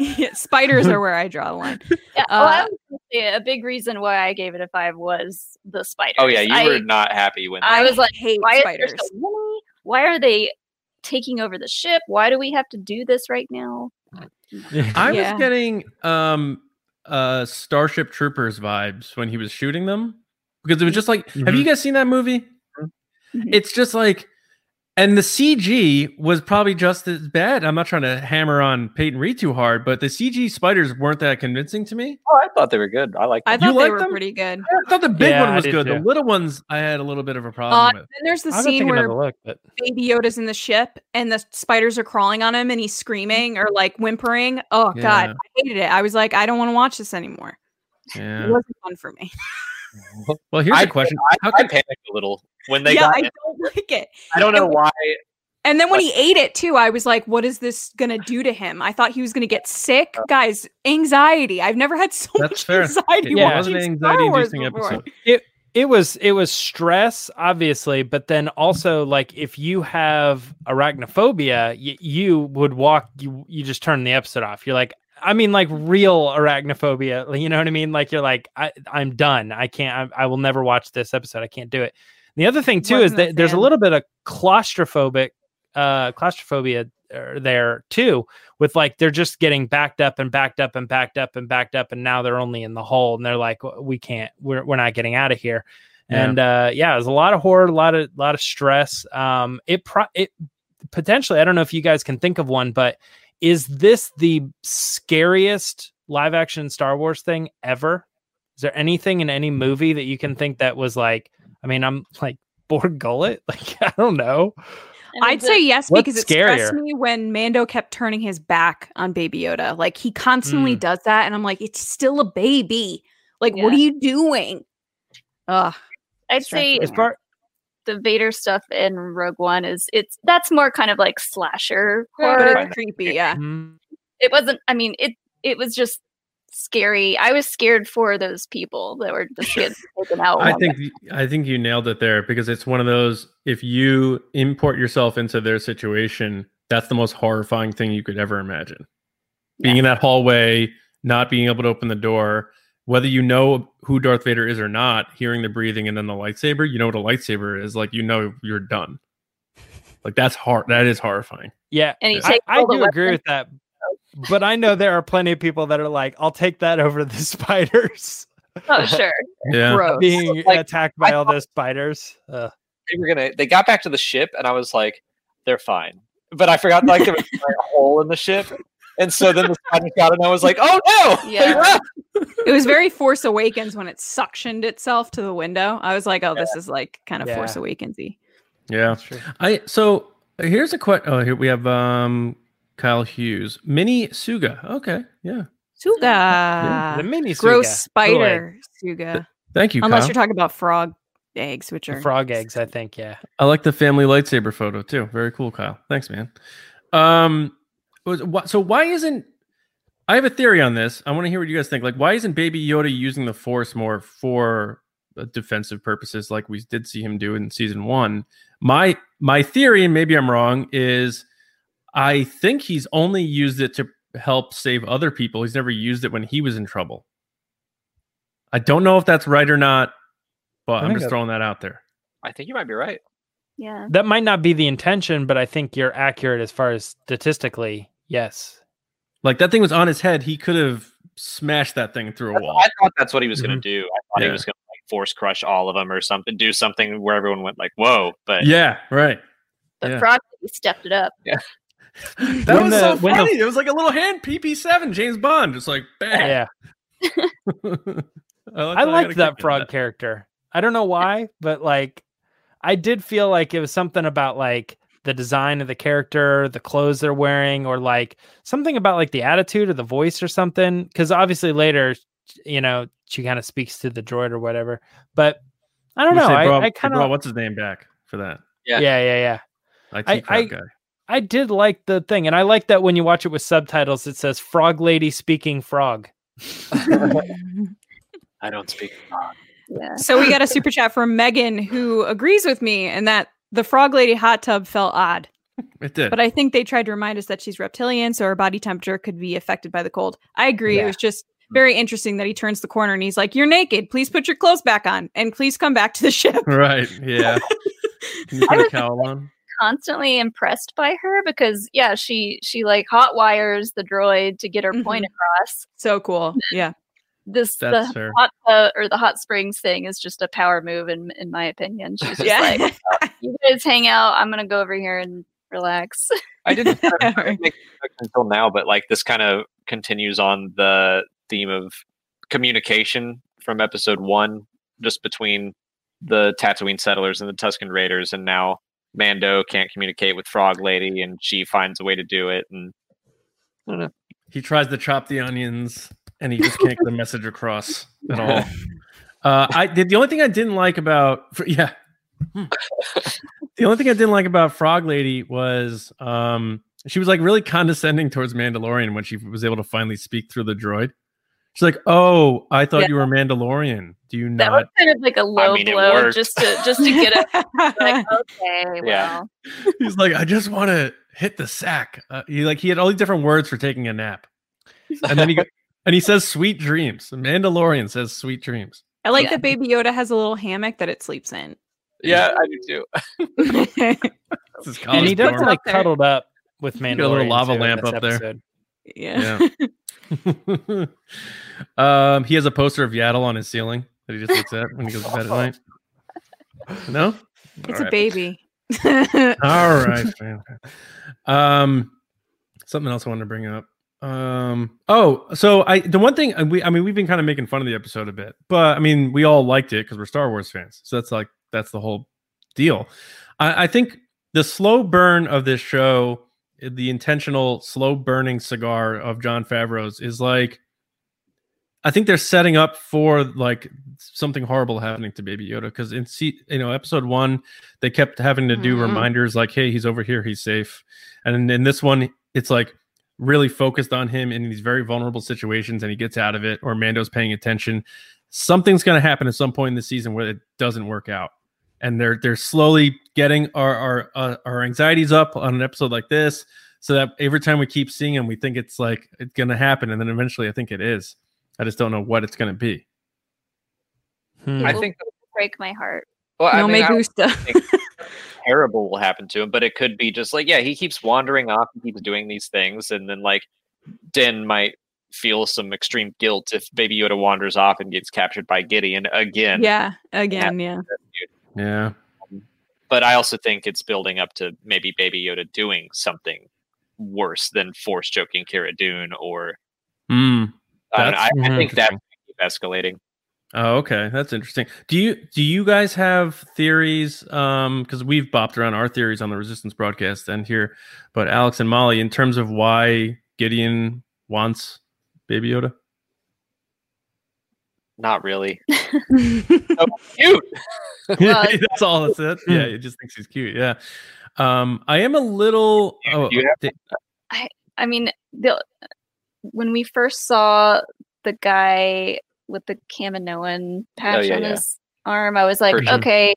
Yeah, spiders are where I draw the line. Yeah, well, uh, I was gonna say a big reason why I gave it a five was the spiders. Oh yeah, you I, were not happy when I was like, "Hey, why spiders! Are there so many? Why are they taking over the ship? Why do we have to do this right now?" I yeah. was getting um, uh, Starship Troopers vibes when he was shooting them because it was just like, mm-hmm. "Have you guys seen that movie?" Mm-hmm. It's just like. And the C G was probably just as bad. I'm not trying to hammer on Peyton Reed too hard, but the C G spiders weren't that convincing to me. Oh, I thought they were good. I liked them. I thought you they were them? Pretty good. I thought the big yeah, one was good. Too. The little ones, I had a little bit of a problem uh, with. Then there's the scene where look, but... Baby Yoda's in the ship and the spiders are crawling on him and he's screaming or like whimpering. Oh, yeah. God. I hated it. I was like, I don't want to watch this anymore. Yeah. It wasn't fun for me. Well, here's I, a question. I, How I, I panicked a little when they yeah, got I it. Don't like it. I don't know and, why. And then when he ate it too, I was like, what is this going to do to him? I thought he was going to get sick. Uh, Guys, anxiety. I've never had so that's much fair. Anxiety. Yeah, it wasn't an anxiety-inducing episode. It, it was it was stress, obviously, but then also like if you have arachnophobia, y- you would walk, you, you just turn the episode off. You're like, I mean, like real arachnophobia, you know what I mean? Like you're like, I, I'm done. I can't, I, I will never watch this episode. I can't do it. And the other thing too, is that there's a little bit of claustrophobic, uh, claustrophobia there too, with like, they're just getting backed up and backed up and backed up and backed up. And now they're only in the hole and they're like, we can't, we're, we're not getting out of here. Yeah. And, uh, yeah, it was a lot of horror, a lot of, lot of stress. Um, it pro it potentially, I don't know if you guys can think of one, but is this the scariest live action Star Wars thing ever? Is there anything in any movie that you can think that was like, I mean, I'm like Borg Gullet. Like, I don't know. I'd say yes, because it stressed me when Mando kept turning his back on Baby Yoda. Like, he constantly mm. does that. And I'm like, it's still a baby. Like, yeah. What are you doing? Ugh. I'd say part- the Vader stuff in Rogue One is it's that's more kind of like slasher horror. Yeah, creepy. Yeah. Mm-hmm. It wasn't, I mean, it, it was just scary. I was scared for those people that were just getting taken out. I think it. I think you nailed it there, because it's one of those, if you import yourself into their situation, that's the most horrifying thing you could ever imagine. Being yeah. in that hallway, not being able to open the door, whether you know who Darth Vader is or not, hearing the breathing and then the lightsaber, you know what a lightsaber is, like, you know you're done. Like, that's hard. That is horrifying. Yeah. And you yeah. take I, I do weapons. agree with that. But I know there are plenty of people that are like, I'll take that over the spiders. Oh, sure. yeah. Gross. Being like, attacked by I all those spiders. Ugh. They were gonna. They got back to the ship, and I was like, they're fine. But I forgot, like, there was a hole in the ship. And so then the spiders got it, and I was like, oh, no! Yeah. It was very Force Awakens when it suctioned itself to the window. I was like, oh, yeah. this is, like, kind of yeah. Force Awakens-y. Yeah. I, so here's a question. Oh, here we have... um. Kyle Hughes. Mini Suga. Okay. Yeah. Suga. Yeah. The mini Suga. Gross spider oh, Suga. Th- thank you, Unless Kyle. You're talking about frog eggs, which are... The frog eggs, I think, yeah. I like the family lightsaber photo, too. Very cool, Kyle. Thanks, man. Um, so why isn't... I have a theory on this. I want to hear what you guys think. Like, why isn't Baby Yoda using the Force more for defensive purposes like we did see him do in season one? My, my theory, and maybe I'm wrong, is... I think he's only used it to help save other people. He's never used it when he was in trouble. I don't know if that's right or not, but I'm just throwing that out there. I think you might be right. Yeah. That might not be the intention, but I think you're accurate as far as statistically. Yes. Like, that thing was on his head. He could have smashed that thing through a wall. I thought that's what he was mm-hmm. going to do. I thought yeah. he was going to like force crush all of them or something, do something where everyone went like, whoa. But yeah, right. The yeah. frog stepped it up. Yeah. That when was the, so funny. The, it was like a little hand P P seven James Bond, just like bang. Yeah. I, I liked that frog that. character. I don't know why, but like, I did feel like it was something about like the design of the character, the clothes they're wearing, or like something about like the attitude or the voice or something. Because obviously later, you know, she kind of speaks to the droid or whatever. But I don't you know. Say, bro, I, I kind of what's his name back for that? Yeah, yeah, yeah, yeah. Like, I, I guy. I did like the thing, and I like that when you watch it with subtitles, it says "Frog Lady Speaking Frog." I don't speak frog. Yeah. So we got a super chat from Megan, who agrees with me, and that the Frog Lady hot tub felt odd. It did, but I think they tried to remind us that she's reptilian, so her body temperature could be affected by the cold. I agree. Yeah. It was just very interesting that he turns the corner and he's like, "You're naked. Please put your clothes back on, and please come back to the ship." Right? Yeah. Can you put a cowl on? Constantly impressed by her, because yeah she she like hot wires the droid to get her mm-hmm. point across. So cool. Yeah. This That's the her. hot uh, or the hot springs thing is just a power move in in my opinion. She's just yeah. like, oh, you guys hang out, I'm gonna go over here and relax. I didn't make until now, but like this kind of continues on the theme of communication from episode one, just between the Tatooine settlers and the Tusken Raiders, and now Mando can't communicate with Frog Lady, and she finds a way to do it. And I don't know. He tries to chop the onions, and he just can't get the message across at all. Uh, I did the only thing I didn't like about yeah, the only thing I didn't like about Frog Lady was um, she was like really condescending towards Mandalorian when she was able to finally speak through the droid. She's like, "Oh, I thought yeah. you were Mandalorian. Do you not?" That was kind of like a low I mean, blow, just to just to get it. Like, okay, yeah. well. He's like, "I just want to hit the sack." Uh, he like he had all these different words for taking a nap, and then he and he says, "Sweet dreams." The Mandalorian says, "Sweet dreams." I like yeah. that Baby Yoda has a little hammock that it sleeps in. Yeah, I do too. This is and he does dorm. like cuddled up with Mandalorian. Got a little lava too, lamp up episode. there. Yeah. yeah. um, he has a poster of Yaddle on his ceiling that he just looks at when he goes to bed at night. No, it's All a right. baby. All right, man. Um, something else I wanted to bring up. Um. Oh, so I the one thing we I mean we've been kind of making fun of the episode a bit, but I mean we all liked it because we're Star Wars fans. So that's like that's the whole deal. I, I think the slow burn of this show, the intentional slow burning cigar of Jon Favreau's, is like, I think they're setting up for like something horrible happening to Baby Yoda, because in see you know episode one they kept having to do mm-hmm. reminders like, hey, he's over here, he's safe, and in, in this one it's like really focused on him in these very vulnerable situations, and he gets out of it, or Mando's paying attention. Something's going to happen at some point in the season where it doesn't work out, and they're they're slowly getting our our uh, our anxieties up on an episode like this, so that every time we keep seeing him, we think it's like it's going to happen, and then eventually I think it is. I just don't know what it's going to be. Hmm. I think break my heart. Well, no I mean, me gusta. I think terrible will happen to him, but it could be just like, yeah, he keeps wandering off and keeps doing these things, and then like Din might feel some extreme guilt if Baby Yoda wanders off and gets captured by Gideon again. Yeah, again, yeah, yeah. Um, but I also think it's building up to maybe Baby Yoda doing something worse than force choking Cara Dune, or. Mm. Uh, I, I think that's escalating. Oh, okay, that's interesting. Do you do you guys have theories? Um, because we've bopped around our theories on the Resistance broadcast and here, but Alex and Molly, in terms of why Gideon wants Baby Yoda? Not really. So cute. That's all. That's it. Yeah, he just thinks he's cute. Yeah. Um, I am a little. You, oh, you have- I I mean the. When we first saw the guy with the Kaminoan patch oh, yeah, on yeah. his arm, I was like, Person. okay,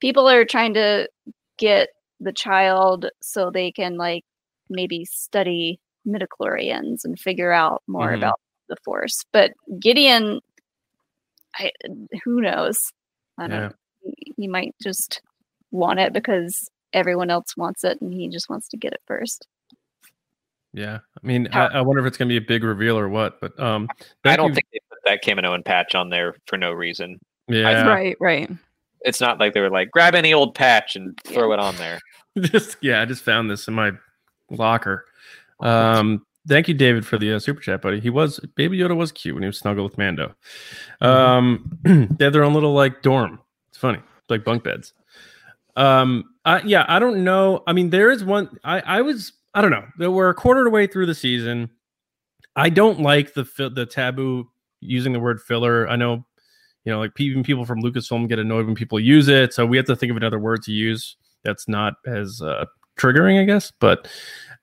people are trying to get the child so they can like maybe study midichlorians and figure out more mm-hmm. about the Force. But Gideon, I, who knows? I don't yeah. know. He might just want it because everyone else wants it and he just wants to get it first. Yeah, I mean, I, I wonder if it's going to be a big reveal or what. But um, I don't you... think they put that Kaminoan patch on there for no reason. Yeah, right, right. It's not like they were like, grab any old patch and throw yeah. it on there. just yeah, I just found this in my locker. Um, thank you, David, for the uh, super chat, buddy. He was Baby Yoda was cute when he was snuggled with Mando. Um, they have their own little like dorm. It's funny, it's like bunk beds. Um, I, yeah, I don't know. I mean, there is one. I I was. I don't know. We're a quarter of the way through the season. I don't like the the taboo using the word filler. I know, you know, like even people from Lucasfilm get annoyed when people use it. So we have to think of another word to use that's not as uh, triggering, I guess. But,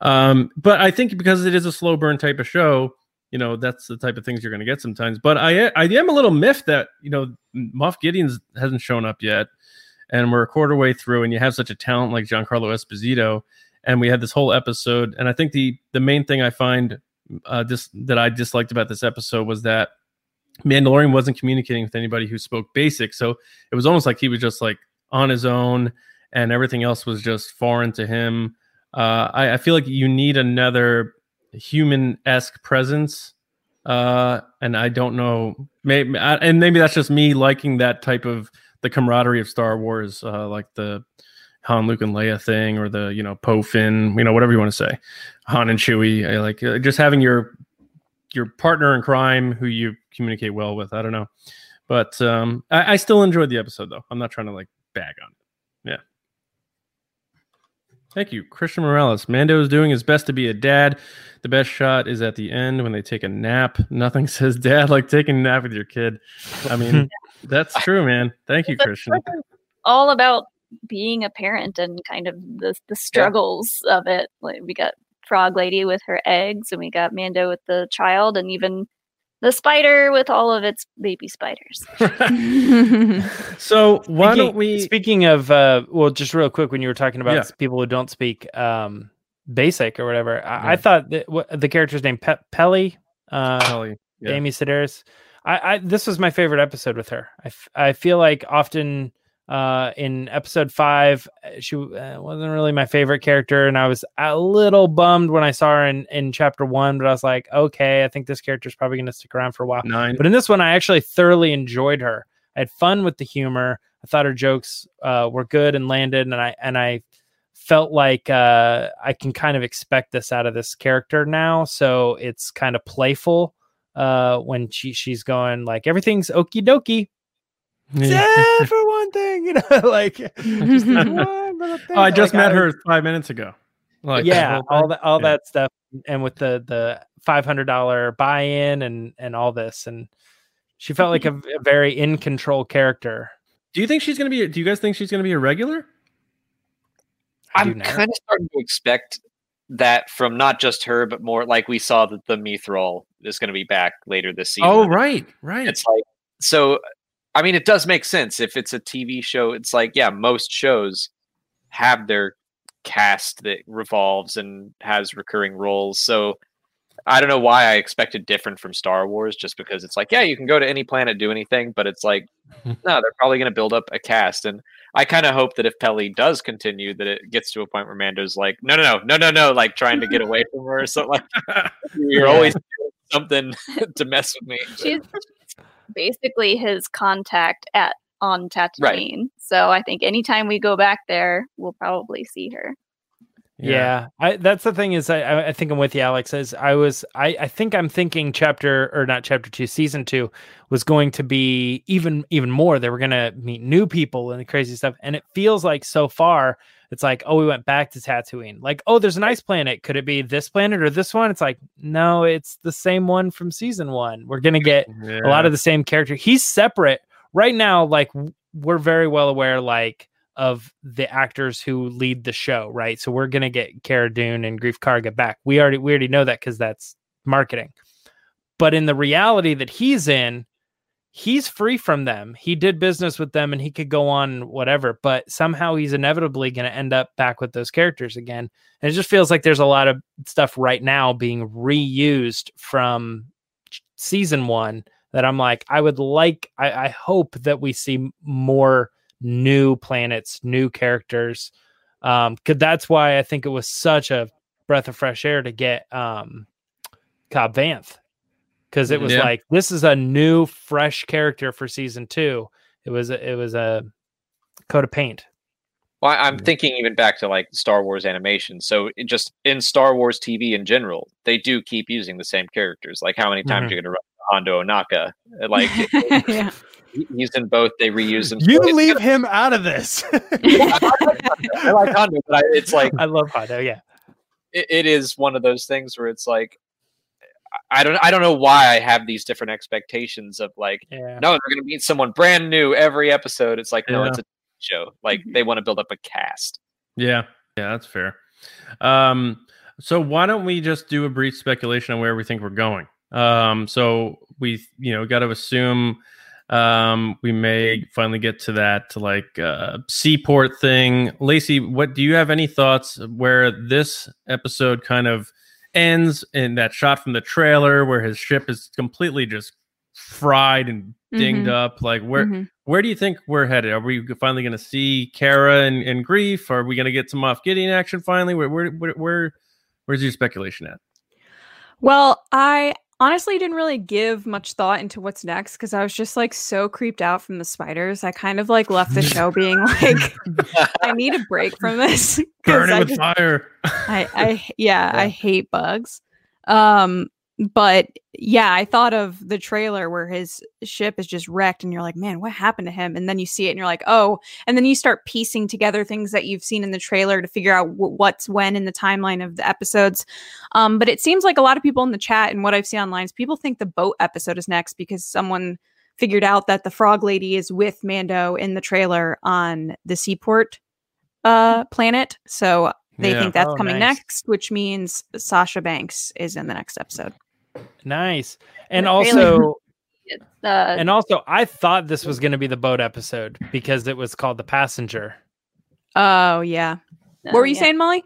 um, but I think because it is a slow burn type of show, you know, that's the type of things you're going to get sometimes. But I I am a little miffed that you know Moff Gideon hasn't shown up yet, and we're a quarter way through, and you have such a talent like Giancarlo Esposito. And we had this whole episode, and I think the the main thing I find uh, dis- that I disliked about this episode was that Mandalorian wasn't communicating with anybody who spoke basic, so it was almost like he was just like on his own, and everything else was just foreign to him. Uh, I, I feel like you need another human-esque presence, uh, and I don't know, maybe, I, and maybe that's just me liking that type of the camaraderie of Star Wars, uh, like the. Han, Luke, and Leia thing, or the, you know, Poe, Finn, you know, whatever you want to say, Han and Chewie, I like uh, just having your your partner in crime who you communicate well with. I don't know, but um, I, I still enjoyed the episode though. I'm not trying to like bag on it. Yeah. Thank you, Christian Morales. Mando is doing his best to be a dad. The best shot is at the end when they take a nap. Nothing says dad like taking a nap with your kid. I mean, that's true, man. Thank you, but Christian. All about being a parent and kind of the the struggles yeah. of it. Like we got Frog Lady with her eggs, and we got Mando with the child, and even the spider with all of its baby spiders. So why speaking, don't we? Speaking of, uh, well, just real quick, when you were talking about yeah. people who don't speak um, basic or whatever, I, yeah. I thought that, what, the character's name Pe- Peli, uh, Peli, yeah. Amy Sedaris. I, I this was my favorite episode with her. I, f- I feel like often. Uh, in episode five, she uh, wasn't really my favorite character, and I was a little bummed when I saw her in, in chapter one, but I was like, okay, I think this character is probably going to stick around for a while. Nine. But in this one, I actually thoroughly enjoyed her. I had fun with the humor. I thought her jokes uh, were good and landed, and I and I felt like uh, I can kind of expect this out of this character now. So it's kind of playful uh, when she, she's going like, everything's okie dokie. Yeah, for one thing, you know, like just one little thing. Oh, I just like, met I, her five minutes ago. Like, yeah, all that, all yeah. that stuff, and with the the five hundred dollar buy in and and all this, and she felt like a, a very in control character. Do you think she's gonna be? Do you guys think she's gonna be a regular? I'm kind of starting to expect that from not just her, but more like we saw that the Mithril is going to be back later this season. Oh, right, right. It's like so. I mean, it does make sense if it's a T V show. It's like, yeah, most shows have their cast that revolves and has recurring roles. So I don't know why I expected different from Star Wars, just because it's like, yeah, you can go to any planet, do anything, but it's like, no, they're probably going to build up a cast. And I kind of hope that if Peli does continue, that it gets to a point where Mando's like, no, no, no, no, no, no, like trying to get away from her. So like, you're always doing something to mess with me. She's basically his contact at on Tatooine. Right. So I think anytime we go back there, we'll probably see her. Yeah, yeah. I, that's the thing is, I, I think I'm with you, Alex. Is I was, I, I think I'm thinking chapter or not chapter two, season two was going to be even even more. They were going to meet new people and the crazy stuff. And it feels like so far, it's like, oh, we went back to Tatooine. Like, oh, there's an ice planet. Could it be this planet or this one? It's like, no, it's the same one from season one. We're going to get yeah. a lot of the same character. He's separate right now. Like, we're very well aware, like, of the actors who lead the show, right? So we're gonna get Cara Dune and Greef Karga back. We already we already know that because that's marketing. But in the reality that he's in, he's free from them. He did business with them, and he could go on whatever. But somehow he's inevitably gonna end up back with those characters again. And it just feels like there's a lot of stuff right now being reused from season one that I'm like, I would like, I, I hope that we see more new planets, new characters. Um, cause that's why I think it was such a breath of fresh air to get um Cobb Vanth. Cause it was yeah. like, this is a new, fresh character for season two. It was, a, it was a coat of paint. Well, I'm thinking even back to like Star Wars animation. So it just in Star Wars T V in general, they do keep using the same characters. Like how many times mm-hmm. you're going to run Hondo Ohnaka? Like, yeah. He's in both. They reuse them. You leave gonna... him out of this. I like Hondo, but I, it's like I love Hondo. Yeah, it, it is one of those things where it's like I don't, I don't know why I have these different expectations of like, yeah. no, they're going to meet someone brand new every episode. It's like no, yeah. it's a show. Like they want to build up a cast. Yeah, yeah, that's fair. Um, so why don't we just do a brief speculation on where we think we're going? Um, so we, you know, got to assume. Um, we may finally get to that, to like uh, seaport thing. Lacey, what do you have any thoughts where this episode kind of ends in that shot from the trailer where his ship is completely just fried and dinged mm-hmm. up? Like where mm-hmm. where do you think we're headed? Are we finally going to see Cara and, and Greef? Are we going to get some Moff Gideon action finally? Where where where, where where's your speculation at? Well, I. Honestly, didn't really give much thought into what's next because I was just like so creeped out from the spiders. I kind of like left the show being like, I need a break from this. Burn it I with just, fire. I, I yeah, yeah, I hate bugs. Um, but yeah, I thought of the trailer where his ship is just wrecked and you're like, man, what happened to him? And then you see it and you're like, oh, and then you start piecing together things that you've seen in the trailer to figure out w- what's when in the timeline of the episodes. Um, but it seems like a lot of people in the chat and what I've seen online is people think the boat episode is next because someone figured out that the frog lady is with Mando in the trailer on the seaport uh, planet. So they yeah. think that's oh, coming nice. next, which means Sasha Banks is in the next episode. Nice. And also uh, and also I thought this was going to be the boat episode because it was called The Passenger. Oh yeah. What were you yeah. saying, Molly?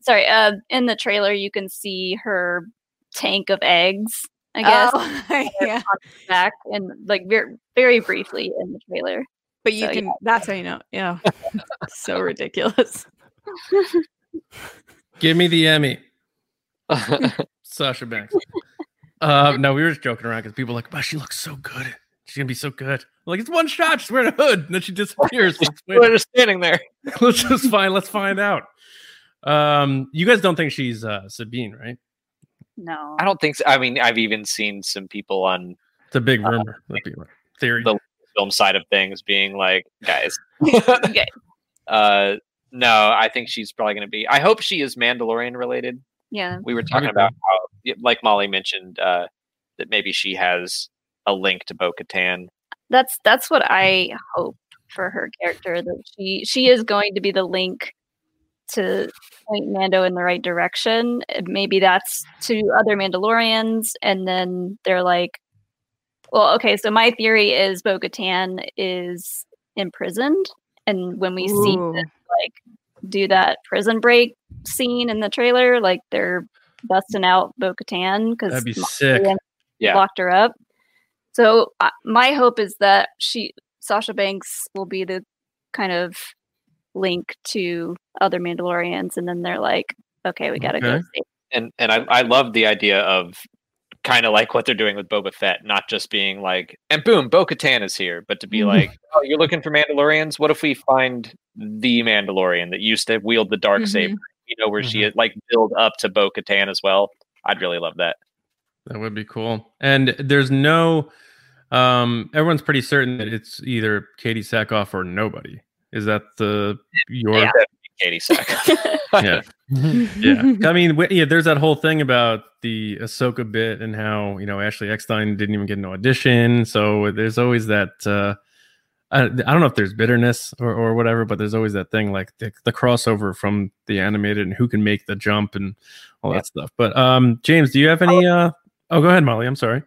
Sorry, uh in the trailer you can see her tank of eggs, I guess. Oh, yeah. On the back and like very very briefly in the trailer. But you so, can yeah. that's how you know. Yeah. So ridiculous. Give me the Emmy. Sasha Banks. Uh, no, we were just joking around because people were like, wow, she looks so good. she's gonna be so good. I'm like, it's one shot. She's wearing a hood, and then she disappears. We're just standing there. Let's just find. Let's find out. Um, you guys don't think she's uh, Sabine, right? No, I don't think so. I mean, I've even seen some people on the big rumor, uh, the theory, the film side of things, being like, guys, uh, no, I think she's probably gonna be. I hope she is Mandalorian related. Yeah, we were talking about how, like Molly mentioned, uh, that maybe she has a link to Bo-Katan. That's that's what I hope for her character, that she she is going to be the link to point Mando in the right direction. Maybe that's to other Mandalorians, and then they're like, "Well, okay, so my theory is Bo-Katan is imprisoned, and when we Ooh. see this, like." do that prison break scene in the trailer, like they're busting out Bo-Katan because be sick yeah. locked her up. So uh, my hope is that she Sasha Banks will be the kind of link to other Mandalorians, and then they're like, okay, we gotta okay. go see. and and I, I love the idea of kind of like what they're doing with Boba Fett, not just being like, and boom, Bo-Katan is here, but to be like, oh, you're looking for Mandalorians? What if we find the Mandalorian that used to wield the Darksaber? Mm-hmm. You know, where mm-hmm. she is, like, build up to Bo-Katan as well. I'd really love that. That would be cool. And there's no, um, everyone's pretty certain that it's either Katie Sackhoff or nobody. Is that the, your... Yeah. Katie Sackhoff. yeah. Yeah. I mean, yeah, there's that whole thing about the Ahsoka bit and how, you know, Ashley Eckstein didn't even get an audition. So there's always that, uh, I, I don't know if there's bitterness or, or whatever, but there's always that thing like the, the crossover from the animated and who can make the jump and all yeah. that stuff. But um, James, do you have any, uh, oh, go ahead, Molly. I'm sorry.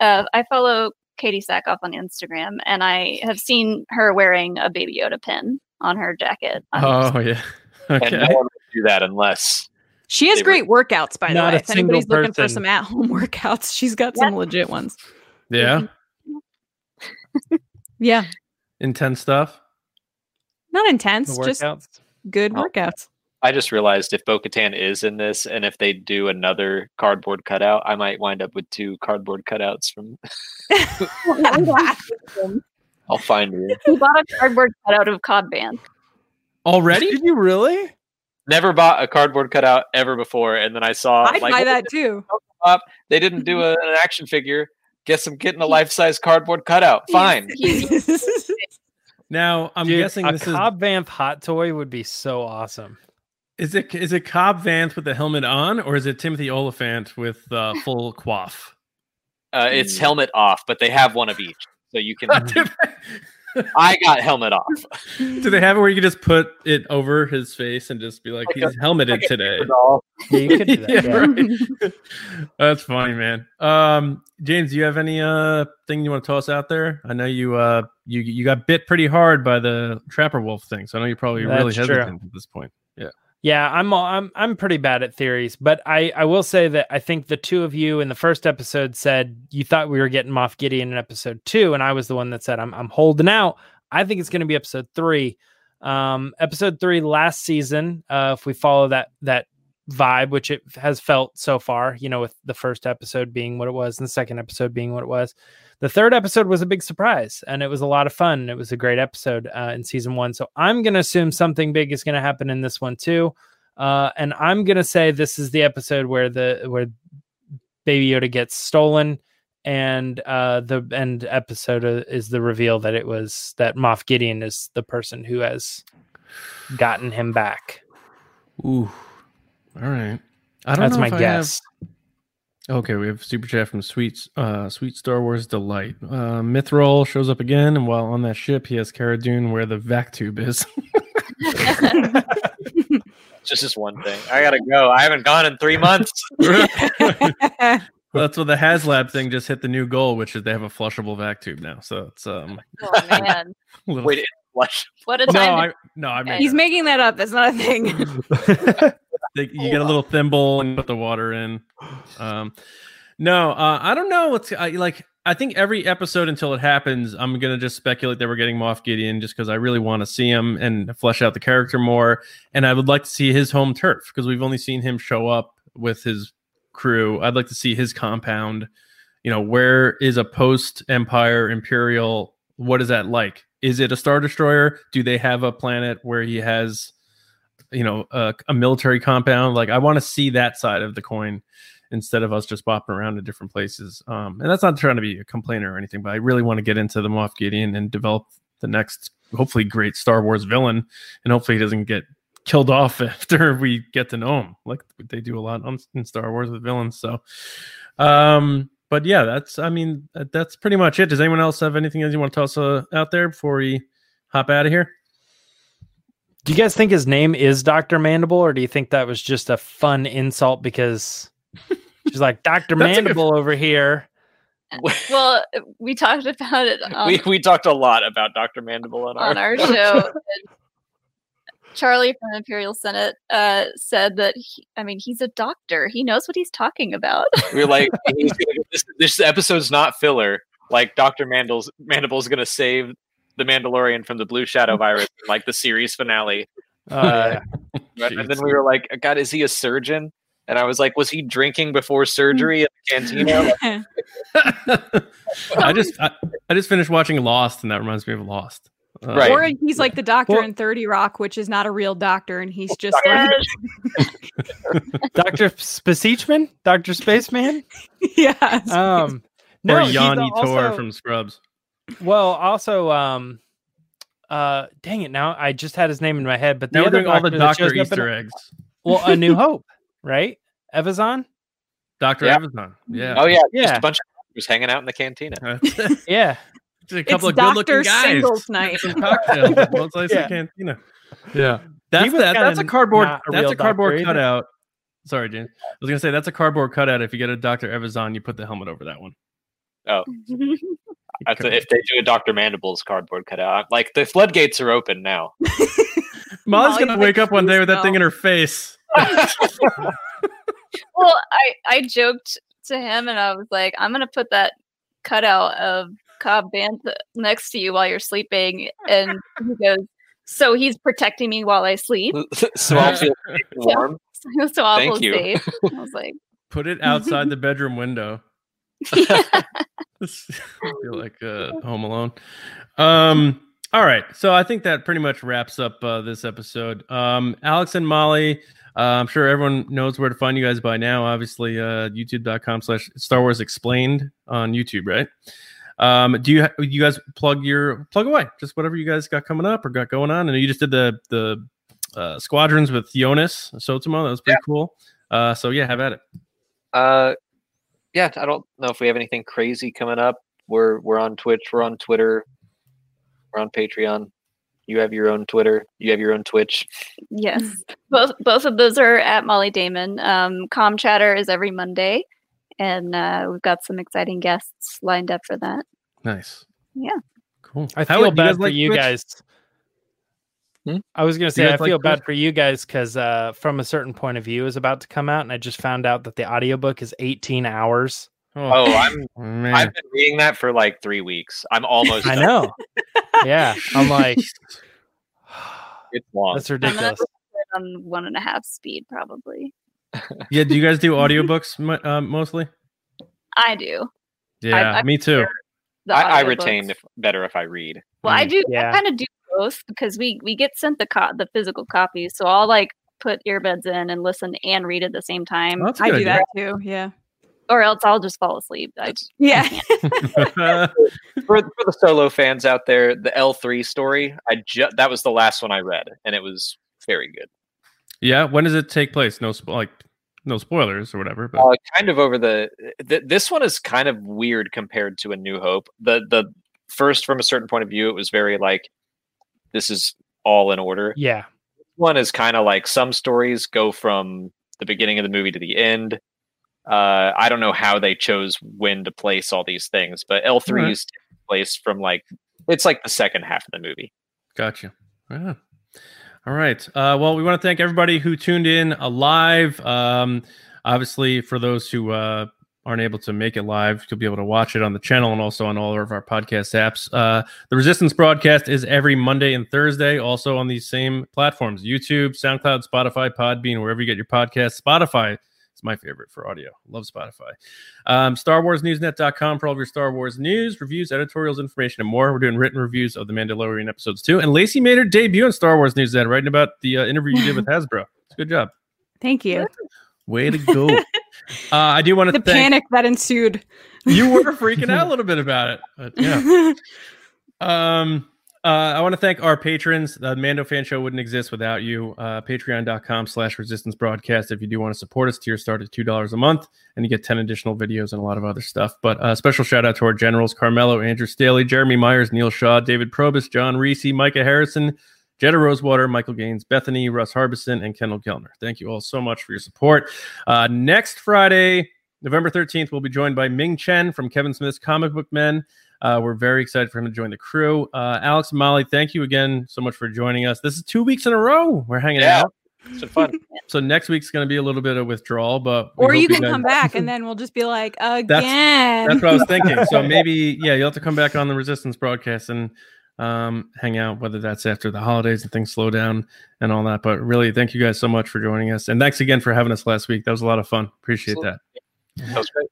Uh, I follow Katie Sackhoff on Instagram, and I have seen her wearing a Baby Yoda pin on her jacket. Oh, yeah. Okay. And no one would do that unless... She has great were... workouts, by Not the way. If anybody's person. looking for some at-home workouts, she's got yeah. some legit ones. Yeah? yeah. Intense stuff? Not intense, just good oh. workouts. I just realized if Bo-Katan is in this, and if they do another cardboard cutout, I might wind up with two cardboard cutouts from... I'll find you. He bought a cardboard cutout of Codband. Already? Did you really? Never bought a cardboard cutout ever before, and then I saw... I'd like, buy that too. They didn't do a, an action figure. Guess I'm getting a life-size cardboard cutout. Fine. Now, I'm Dude, guessing a this Cobb is... Vanth hot toy would be so awesome. Is it is it Cobb Vanth with the helmet on, or is it Timothy Olyphant with uh, full coif? Uh, it's helmet off, but they have one of each. So you can. I got helmet off. Do they have it where you can just put it over his face and just be like, like he's a, helmeted like today? Yeah, you can do that, yeah, yeah. Right. That's funny, man. Um, James, do you have any uh thing you want to toss out there? I know you uh you you got bit pretty hard by the Trapper Wolf thing, so I know you're probably That's really hesitant true. at this point. Yeah, yeah. I'm I'm I'm pretty bad at theories, but I I will say that I think the two of you in the first episode said you thought we were getting Moff Gideon in episode two, and I was the one that said I'm I'm holding out. I think it's going to be episode three. Um, episode three last season, uh, if we follow that that vibe, which it has felt so far, you know, with the first episode being what it was and the second episode being what it was. The third episode was a big surprise, and it was a lot of fun. It was a great episode uh, in season one. So I'm going to assume something big is going to happen in this one too. Uh, and I'm going to say this is the episode where the where Baby Yoda gets stolen. And uh, the end episode is the reveal that it was that Moff Gideon is the person who has gotten him back. Ooh, all right. I don't That's know my guess. Have... Okay, we have super chat from Sweet, uh, Sweet Star Wars Delight. Uh, Mithril shows up again, and while on that ship, he has Cara Dune where the vac tube is. Just this one thing. I gotta go. I haven't gone in three months. Well, that's what the HasLab thing just hit the new goal, which is they have a flushable vac tube now. So it's um. Oh man! little... Wait, flush. What a time! No, I, no, I made he's that. making that up. That's not a thing. You get a little thimble and put the water in. Um, no, uh, I don't know. What's I, like? I think every episode until it happens, I'm gonna just speculate that we're getting Moff Gideon just because I really want to see him and flesh out the character more, and I would like to see his home turf because we've only seen him show up with his crew. I'd like to see his compound, you know, where is a post-Empire Imperial? What is that like? Is it a Star Destroyer? Do they have a planet where he has, you know, a, a military compound? Like, I want to see that side of the coin instead of us just bopping around to different places. Um, and that's not trying to be a complainer or anything, but I really want to get into the Moff Gideon and develop the next, hopefully great Star Wars villain. And hopefully he doesn't get killed off after we get to know him, like they do a lot on, in Star Wars with villains. So, um, but yeah, that's, I mean, that's pretty much it. Does anyone else have anything else you want to toss uh, out there before we hop out of here? Do you guys think his name is Doctor Mandible, or do you think that was just a fun insult because she's like, Doctor Mandible good... over here? Well, we talked about it. On, we we talked a lot about Doctor Mandible on, on our, our show. Charlie from Imperial Senate uh, said that, he, I mean, he's a doctor. He knows what he's talking about. We're like, he's gonna, this, this episode's not filler. Like, Doctor Mandible's Mandible's going to save the Mandalorian from the Blue Shadow virus, like the series finale. Uh, yeah. And then we were like, God, is he a surgeon? And I was like, was he drinking before surgery at the cantina? I just I, I just finished watching Lost, and that reminds me of Lost. Uh, right. Or he's like the doctor well, in thirty rock, which is not a real doctor, and he's just like... Doctor Spaceman? Doctor Spaceman? Yeah. Um, no, or Yanni Tor also... from Scrubs. Well, also, um, uh, dang it, now I just had his name in my head, but now we're doing all the Doctor Easter eggs. Well, A New Hope, right? Evazan? Doctor yeah. Evazan, yeah. Oh, yeah, yeah. Just a bunch of doctors hanging out in the cantina. Yeah. Just a couple it's of good-looking guys. Singles night. Cocktails. Well, it's nice yeah. cantina. Yeah. That's that, that's a cardboard a that's a cardboard cutout. Either. Sorry, James. I was gonna say that's a cardboard cutout. If you get a Doctor Evazan, you put the helmet over that one. Oh. That's a, if they do a Doctor Mandible's cardboard cutout, like the floodgates are open now. Molly's gonna wake up one day with that thing in her face. Well, I, I joked to him and I was like, I'm gonna put that cutout of Cobb Vanth next to you while you're sleeping, and he goes, so he's protecting me while I sleep. So I'll feel warm. So, so I'll feel safe. I was like, put it outside the bedroom window. Yeah. I feel like uh, Home Alone. Um, all right, so I think that pretty much wraps up uh, this episode. Um, Alex and Molly, uh, I'm sure everyone knows where to find you guys by now. Obviously, uh, youtube dot com slash Star Wars Explained on YouTube, right? Um, do you ha- you guys plug your plug away? Just whatever you guys got coming up or got going on. And you just did the the uh, squadrons with Jonas Sotomayor. That was pretty yeah. cool. Uh, so yeah, have at it. Uh. Yeah, I don't know if we have anything crazy coming up. We're we're on Twitch, we're on Twitter, we're on Patreon. You have your own Twitter, you have your own Twitch. Yes, both both of those are at Molly Damon. Um, Com Chatter is every Monday, and uh, we've got some exciting guests lined up for that. Nice. Yeah. Cool. I feel bad for you guys. Hmm? I was going to say, I feel like bad for you guys because uh, From a Certain Point of View is about to come out, and I just found out that the audiobook is eighteen hours. Oh, oh I'm, man. I've been reading that for like three weeks. I'm almost done. I know. Yeah. I'm like, it's long. That's ridiculous. I'm on one and a half speed, probably. Yeah. Do you guys do audiobooks uh, mostly? I do. Yeah, I, I me too. I, I retain if, better if I read. Well, mm. I do. Yeah. I kind of do. Both, because we we get sent the co- the physical copies, so I'll like put earbuds in and listen and read at the same time. Well, I do idea. that too, yeah. Or else I'll just fall asleep. I just, yeah. for, for the solo fans out there, the L three story, I ju- that was the last one I read, and it was very good. Yeah, when does it take place? No, spo- like no spoilers or whatever. But uh, kind of over the th- this one is kind of weird compared to A New Hope. The the first From a Certain Point of View, it was very like, this is all in order. Yeah. One is kind of like some stories go from the beginning of the movie to the end. Uh, I don't know how they chose when to place all these things, but L three is mm-hmm. placed from like, it's like the second half of the movie. Gotcha. Yeah. All right. Uh, well, we want to thank everybody who tuned in live. Um, obviously, for those who uh, aren't able to make it live, you'll be able to watch it on the channel and also on all of our podcast apps. Uh, the Resistance broadcast is every Monday and Thursday, also on these same platforms, YouTube, SoundCloud, Spotify, Podbean, wherever you get your podcasts. Spotify It's my favorite for audio. Love Spotify. Um, Star Wars Newsnet dot com for all of your Star Wars news, reviews, editorials, information, and more. We're doing written reviews of The Mandalorian episodes two. And Lacey made her debut on Star Wars Newsnet, writing about the uh, interview you did with Hasbro. It's a good job. Thank you. Way to go. uh, I do want to the thank... panic that ensued. You were freaking out a little bit about it. But yeah. Um... Uh, I want to thank our patrons. The Mando Fan Show wouldn't exist without you. Uh, Patreon dot com slash Resistance Broadcast. If you do want to support us, tier start at two dollars a month, and you get ten additional videos and a lot of other stuff. But uh, special shout out to our generals, Carmelo, Andrew Staley, Jeremy Myers, Neil Shaw, David Probus, John Reese, Micah Harrison, Jetta Rosewater, Michael Gaines, Bethany, Russ Harbison, and Kendall Kellner. Thank you all so much for your support. Uh, next Friday, November thirteenth, we'll be joined by Ming Chen from Kevin Smith's Comic Book Men. Uh, we're very excited for him to join the crew. Uh, Alex and Molly, thank you again so much for joining us. This is two weeks in a row. We're hanging yeah. out. It's been fun. So next week's going to be a little bit of withdrawal, but or you can come back and then we'll just be like, again. That's, that's what I was thinking. So maybe, yeah, you'll have to come back on the Resistance Broadcast and um, hang out, whether that's after the holidays and things slow down and all that. But really, thank you guys so much for joining us. And thanks again for having us last week. That was a lot of fun. Appreciate Absolutely. that. That was great.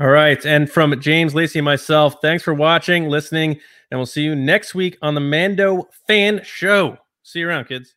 All right. And from James, Lacey, and myself, thanks for watching, listening, and we'll see you next week on the Mando Fan Show. See you around, kids.